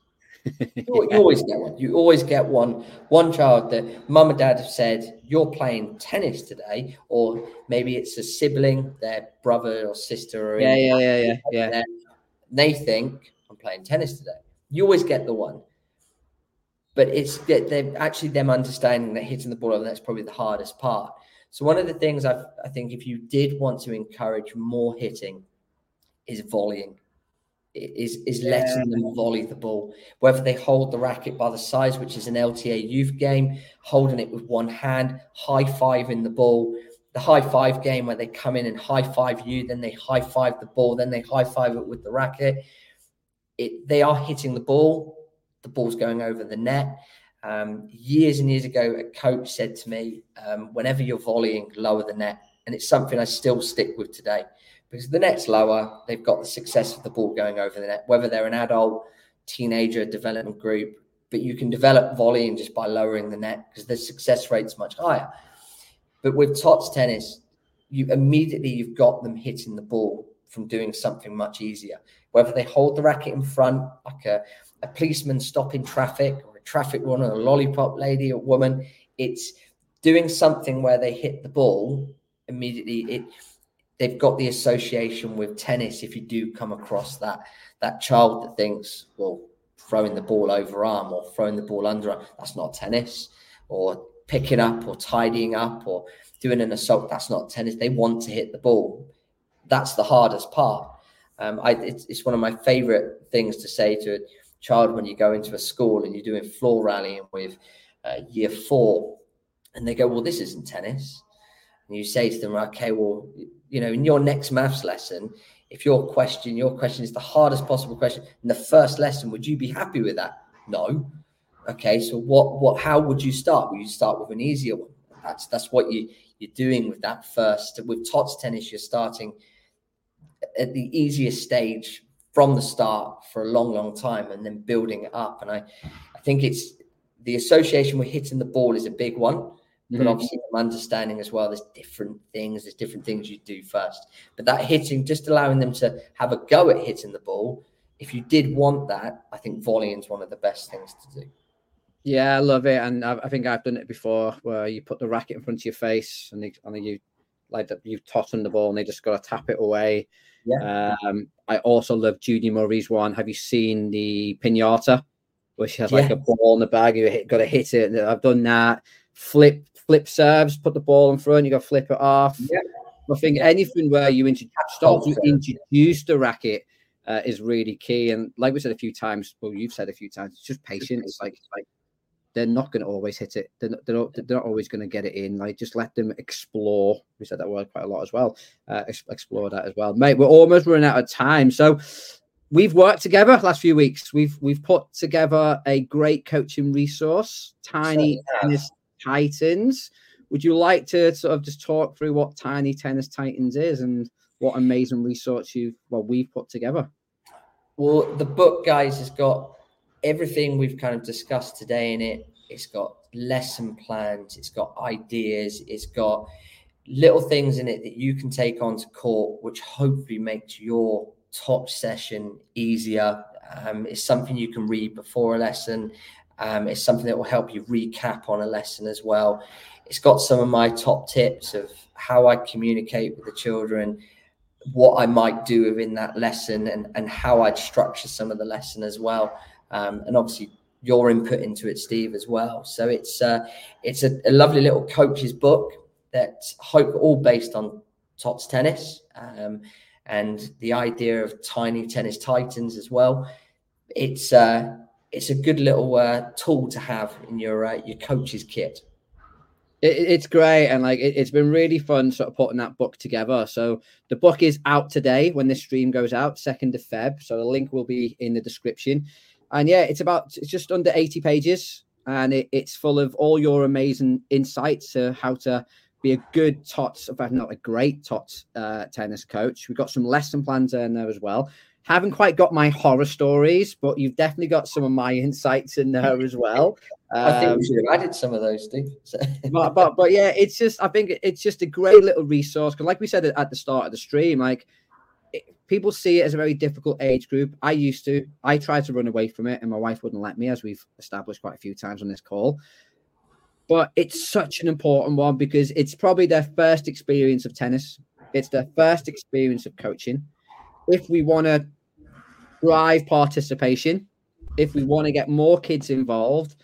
You, you always get one. You always get one, one child that mum and dad have said, you're playing tennis today, or maybe it's a sibling, their brother or sister. Or yeah, yeah, yeah, yeah, yeah, yeah. They think I'm playing tennis today. You always get the one. But it's they're actually them understanding that hitting the ball, and that's probably the hardest part. So one of the things I've, I think if you did want to encourage more hitting is volleying, is, is yeah. letting them volley the ball. Whether they hold the racket by the sides, which is an L T A youth game, holding it with one hand, high-fiving the ball. The high-five game where they come in and high-five you, then they high-five the ball, then they high-five it with the racket. It, they are hitting the ball. The ball's going over the net. Um, years and years ago, a coach said to me, um, whenever you're volleying, lower the net. And it's something I still stick with today, because the net's lower. They've got the success of the ball going over the net, whether they're an adult, teenager, development group. But you can develop volleying just by lowering the net, because the success rate's much higher. But with T O T S tennis, you immediately you've got them hitting the ball from doing something much easier, whether they hold the racket in front, like a a policeman stopping traffic, or a traffic runner, a lollipop lady or woman. It's doing something where they hit the ball immediately. It they've got the association with tennis. If you do come across that that child that thinks, well, throwing the ball over arm or throwing the ball under arm, that's not tennis, or picking up or tidying up or doing an assault, that's not tennis. They want to hit the ball. That's the hardest part. Um, I, it's, it's one of my favorite things to say to a child when you go into a school and you're doing floor rallying with uh, year four, and they go, well, this isn't tennis. And you say to them, okay, well, you know, in your next maths lesson, if your question, your question is the hardest possible question in the first lesson, would you be happy with that? No. Okay. So what, what, how would you start? Will you start with an easier one? That's, that's what you, you're doing with that first. With T O T S tennis, you're starting at the easiest stage from the start for a long, long time, and then building it up. And I, I think it's the association with hitting the ball is a big one, mm-hmm. but obviously I'm understanding as well, there's different things, there's different things you do first, but that hitting, just allowing them to have a go at hitting the ball. If you did want that, I think volleying is one of the best things to do. Yeah, I love it. And I, I think I've done it before where you put the racket in front of your face and, they, and you like that you toss them the ball and they just got to tap it away. Yeah. Um, I also love Judy Murray's one. Have you seen the pinata, where she has like yeah. a ball in the bag? You hit, got to hit it. I've done that. Flip, flip serves. Put the ball in front. You got to flip it off. Yeah. I think yeah. anything where you introduce, start to introduce the racket uh, is really key. And like we said a few times, well, you've said a few times, it's just patience. It's like, like they're not going to always hit it. They're not, they're not, they're not always going to get it in. Like, just let them explore. We said that word quite a lot as well. Uh, explore that as well. Mate, we're almost running out of time. So we've worked together the last few weeks. We've we've put together a great coaching resource, Tiny Tennis Titans. Would you like to sort of just talk through what Tiny Tennis Titans is and what amazing resource you've, well, we've put together? Well, the book, guys, has got everything we've kind of discussed today in it. It's got lesson plans, it's got ideas, it's got little things in it that you can take on to court, which hopefully makes your top session easier. Um, it's something you can read before a lesson. Um, it's something that will help you recap on a lesson as well. It's got some of my top tips of how I communicate with the children, what I might do within that lesson, and, and how I'd structure some of the lesson as well. Um, and obviously your input into it, Steve, as well. So it's uh, it's a, a lovely little coach's book that's hope all based on T O T S tennis, um, and the idea of Tiny Tennis Titans as well. It's uh, it's a good little uh, tool to have in your uh, your coach's kit. It, it's great, and like it, it's been really fun sort of putting that book together. So the book is out today when this stream goes out, second of February. So the link will be in the description. And yeah, it's about it's just under eighty pages, and it, it's full of all your amazing insights to how to be a good T O T S, in fact, not a great T O T S uh, tennis coach. We've got some lesson plans in there as well. Haven't quite got my horror stories, but you've definitely got some of my insights in there as well. Um, I think we should have added some of those, Steve. but, but but yeah, it's just I think it's just a great little resource. Because like we said at the start of the stream, like it, people see it as a very difficult age group. I used to. I tried to run away from it, and my wife wouldn't let me, as we've established quite a few times on this call. But it's such an important one because it's probably their first experience of tennis. It's their first experience of coaching. If we want to drive participation, if we want to get more kids involved,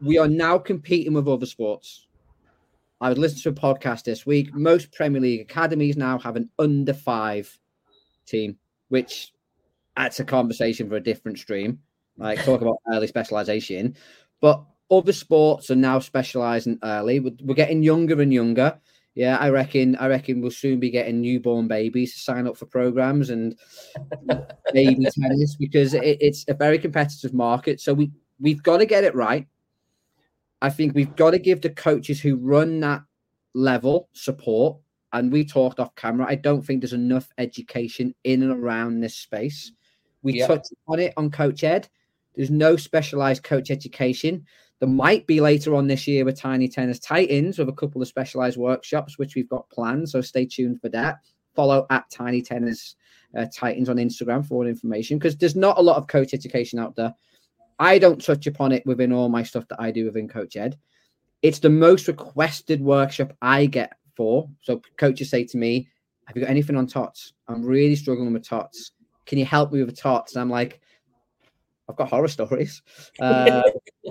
we are now competing with other sports. I was listening to a podcast this week. Most Premier League academies now have an under five team, which that's a conversation for a different stream. Like talk about early specialization, but other sports are now specializing early. We're, we're getting younger and younger. Yeah, I reckon I reckon we'll soon be getting newborn babies to sign up for programs and baby tennis because it, it's a very competitive market. So we, we've got to get it right. I think we've got to give the coaches who run that level support. And we talked off camera. I don't think there's enough education in and around this space. We yeah. touched on it on Coach Ed. There's no specialized coach education. There might be later on this year with Tiny Tennis Titans with a couple of specialized workshops, which we've got planned. So stay tuned for that. Follow at Tiny Tennis uh, Titans on Instagram for more information because there's not a lot of coach education out there. I don't touch upon it within all my stuff that I do within Coach Ed. It's the most requested workshop I get for. So coaches say to me, have you got anything on T O T S? I'm really struggling with T O T S. Can you help me with a T O T S? And I'm like, I've got horror stories. Uh,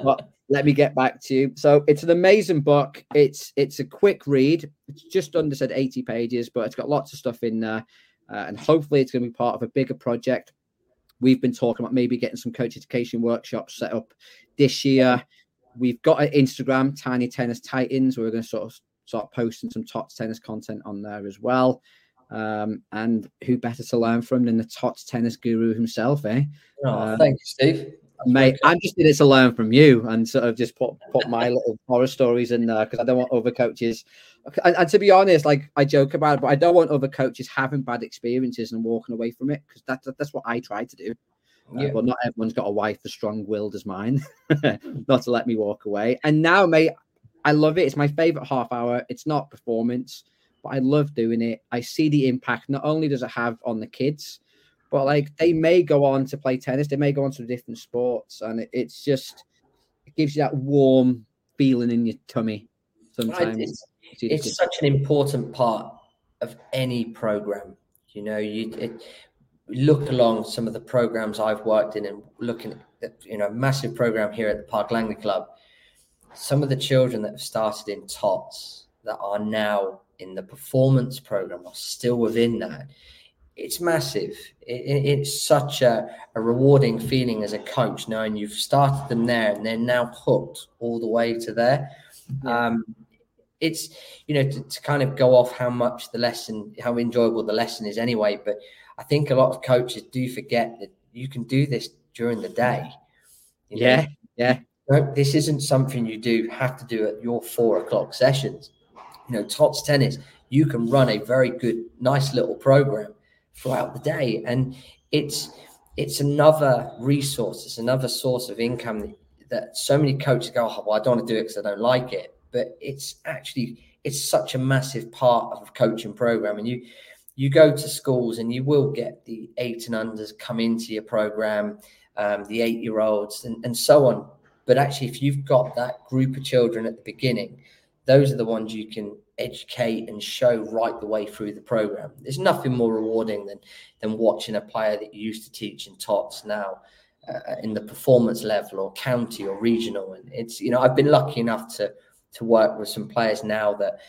but let me get back to you. So it's an amazing book. It's it's a quick read. It's just under said eighty pages, but it's got lots of stuff in there. Uh, and hopefully it's going to be part of a bigger project. We've been talking about maybe getting some coach education workshops set up this year. We've got an Instagram, Tiny Tennis Titans. We're going to sort of start posting some T O T S tennis content on there as well. Um, and who better to learn from than the T O T S tennis guru himself, eh? Oh, um, thank you, Steve. That's mate, I'm just here to learn from you and sort of just put, put my little horror stories in there because I don't want other coaches. And, and to be honest, like I joke about it, but I don't want other coaches having bad experiences and walking away from it because that's that's what I try to do. Yeah. Uh, but not everyone's got a wife as strong-willed as mine, not to let me walk away. And now, mate, I love it. It's my favorite half hour. It's not performance. I love doing it. I see the impact. Not only does it have on the kids, but like they may go on to play tennis. They may go on to different sports. And it, it's just, it gives you that warm feeling in your tummy sometimes. It's, it's such an important part of any program. You know, you it, look along some of the programs I've worked in and looking at, you know, massive program here at the Park Langley Club. Some of the children that have started in T O T S that are now in the performance program or still within that, it's massive. It, it, it's such a, a rewarding feeling as a coach, knowing you've started them there and they're now hooked all the way to there. Yeah. Um, it's, you know, to, to kind of go off how much the lesson, how enjoyable the lesson is anyway, but I think a lot of coaches do forget that you can do this during the day. You yeah, know? yeah. No, this isn't something you do have to do at your four o'clock sessions. You know, T O T S tennis, you can run a very good, nice little program throughout the day. And it's it's another resource. It's another source of income that, that so many coaches go, oh, well, I don't want to do it because I don't like it. But it's actually, it's such a massive part of a coaching program. And you, you go to schools and you will get the eight and unders come into your program, um, the eight-year-olds and, and so on. But actually, if you've got that group of children at the beginning, those are the ones you can educate and show right the way through the program. There's nothing more rewarding than than watching a player that you used to teach in T O T S now uh, in the performance level or county or regional. And it's, you know, I've been lucky enough to to work with some players now that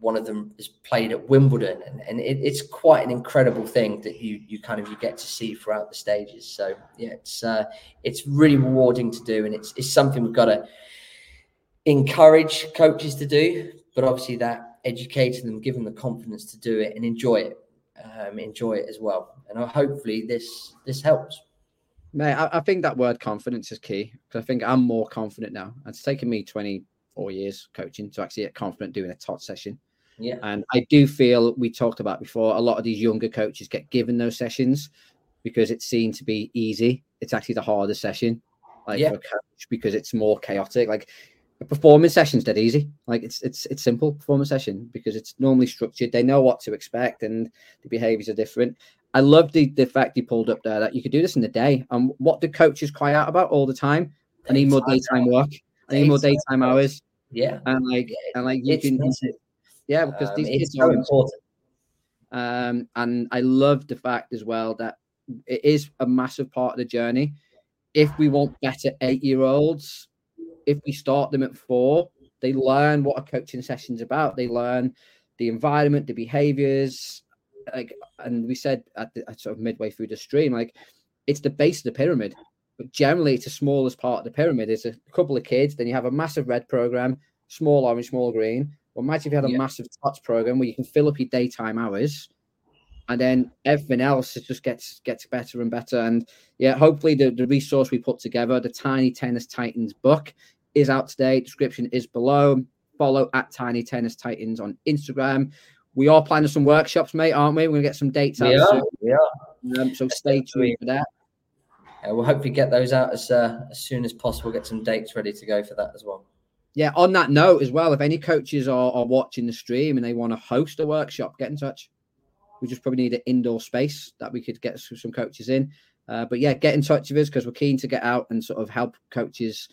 one of them is played at Wimbledon, and, and it, it's quite an incredible thing that you you kind of you get to see throughout the stages. So yeah, it's uh, it's really rewarding to do, and it's it's something we've got to encourage coaches to do, but obviously that educating them, giving them the confidence to do it and enjoy it, um, enjoy it as well. And hopefully this this helps. Mate, I, I think that word confidence is key, because I think I'm more confident now. It's taken me twenty-four years coaching to actually get confident doing a T O T session. Yeah. And I do feel, we talked about before, a lot of these younger coaches get given those sessions because it's seen to be easy. It's actually the harder session, like, yeah, for a coach, because it's more chaotic. Like a performance session's dead easy. Like it's it's it's simple, performance session, because it's normally structured. They know what to expect and the behaviors are different. I love the, the fact you pulled up there that you could do this in the day. And um, what do coaches cry out about all the time? I need more daytime work. I need more daytime hours. Yeah. And like, yeah, and like you it's can, massive. Yeah, because um, these kids are so important. Um, and I love the fact as well that it is a massive part of the journey. If we want better eight-year-olds, if we start them at four, they learn what a coaching session's about. They learn the environment, the behaviors. Like, and we said at the at sort of midway through the stream, like it's the base of the pyramid, but generally it's the smallest part of the pyramid. It's a couple of kids, then you have a massive red program, small orange, small green. Well, imagine if you had a yeah. massive T O T S program where you can fill up your daytime hours, and then everything else just gets gets better and better. And yeah, hopefully the, the resource we put together, the Tiny Tennis Titans book, is out today. Description is below. Follow at Tiny Tennis Titans on Instagram. We are planning some workshops, mate, aren't we? We're going to get some dates out. Yeah, soon. yeah. Um, so stay tuned for that. Yeah, we'll hopefully get those out as uh, as soon as possible. Get some dates ready to go for that as well. Yeah, on that note as well, if any coaches are, are watching the stream and they want to host a workshop, get in touch. We just probably need an indoor space that we could get some coaches in. Uh, but yeah, get in touch with us, because we're keen to get out and sort of help coaches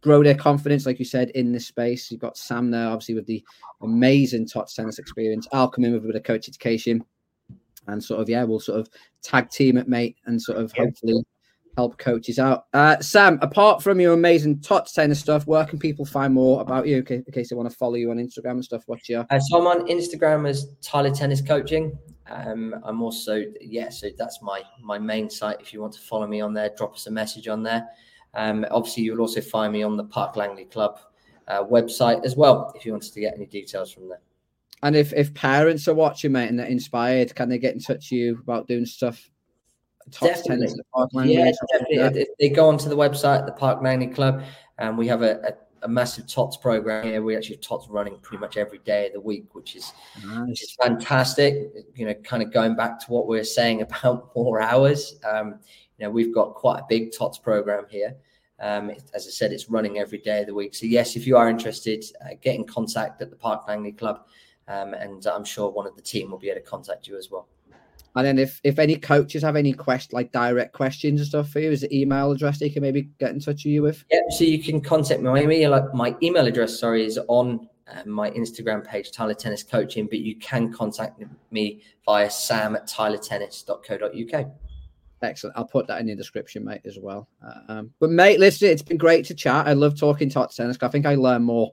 grow their confidence, like you said, in this space. You've got Sam there, obviously, with the amazing T O T S tennis experience. I'll come in with a bit of coach education, and sort of, yeah, we'll sort of tag team it, mate, and sort of yeah. hopefully help coaches out. Uh, Sam, apart from your amazing T O T S tennis stuff, where can people find more about you, in case they want to follow you on Instagram and stuff? What's your... Uh, so I'm on Instagram as Tyler Tennis Coaching. Um, I'm also, yeah, so that's my, my main site. If you want to follow me on there, drop us a message on there. Um, obviously, you'll also find me on the Park Langley Club uh, website as well, if you wanted to get any details from there. And if, if parents are watching, mate, and they're inspired, can they get in touch with you about doing stuff? T O T S tennis, the Park Langley yeah, definitely. Like if they go onto the website, the Park Langley Club, and we have a, a, a massive T O T S program here. We actually have T O T S running pretty much every day of the week, which is nice. Which is fantastic. You know, kind of going back to what we were saying about more hours. Um, you know, we've got quite a big T O T S program here. Um, it, as I said, it's running every day of the week. So yes, if you are interested, uh, get in contact at the Park Langley Club, um, and I'm sure one of the team will be able to contact you as well. And then if, if any coaches have any quest, like direct questions and stuff for you, is the email address they can maybe get in touch with you with? Yeah, so you can contact me. My email, like my email address, sorry, is on uh, my Instagram page, Tyler Tennis Coaching, but you can contact me via sam at tyler tennis dot co dot uk. Excellent. I'll put that in the description, mate, as well. Um, but, mate, listen, it's been great to chat. I love talking T O T S tennis. I think I learn more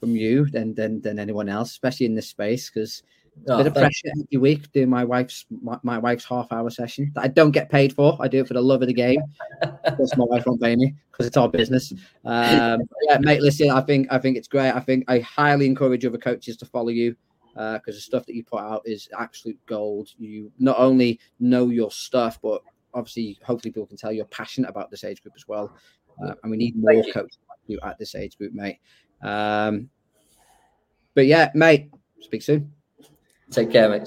from you than than, than anyone else, especially in this space, because... A oh, bit of pressure you. every week doing my wife's my, my wife's half hour session that I don't get paid for. I do it for the love of the game. Of course, my wife won't pay me because it's our business. Um, yeah, mate, listen, I think I think it's great. I think I highly encourage other coaches to follow you, because uh, the stuff that you put out is absolute gold. You not only know your stuff, but obviously, hopefully, people can tell you're passionate about this age group as well. Uh, and we need more Thank coaches like you at this age group, mate. Um, but yeah, mate, speak soon. Take care, mate.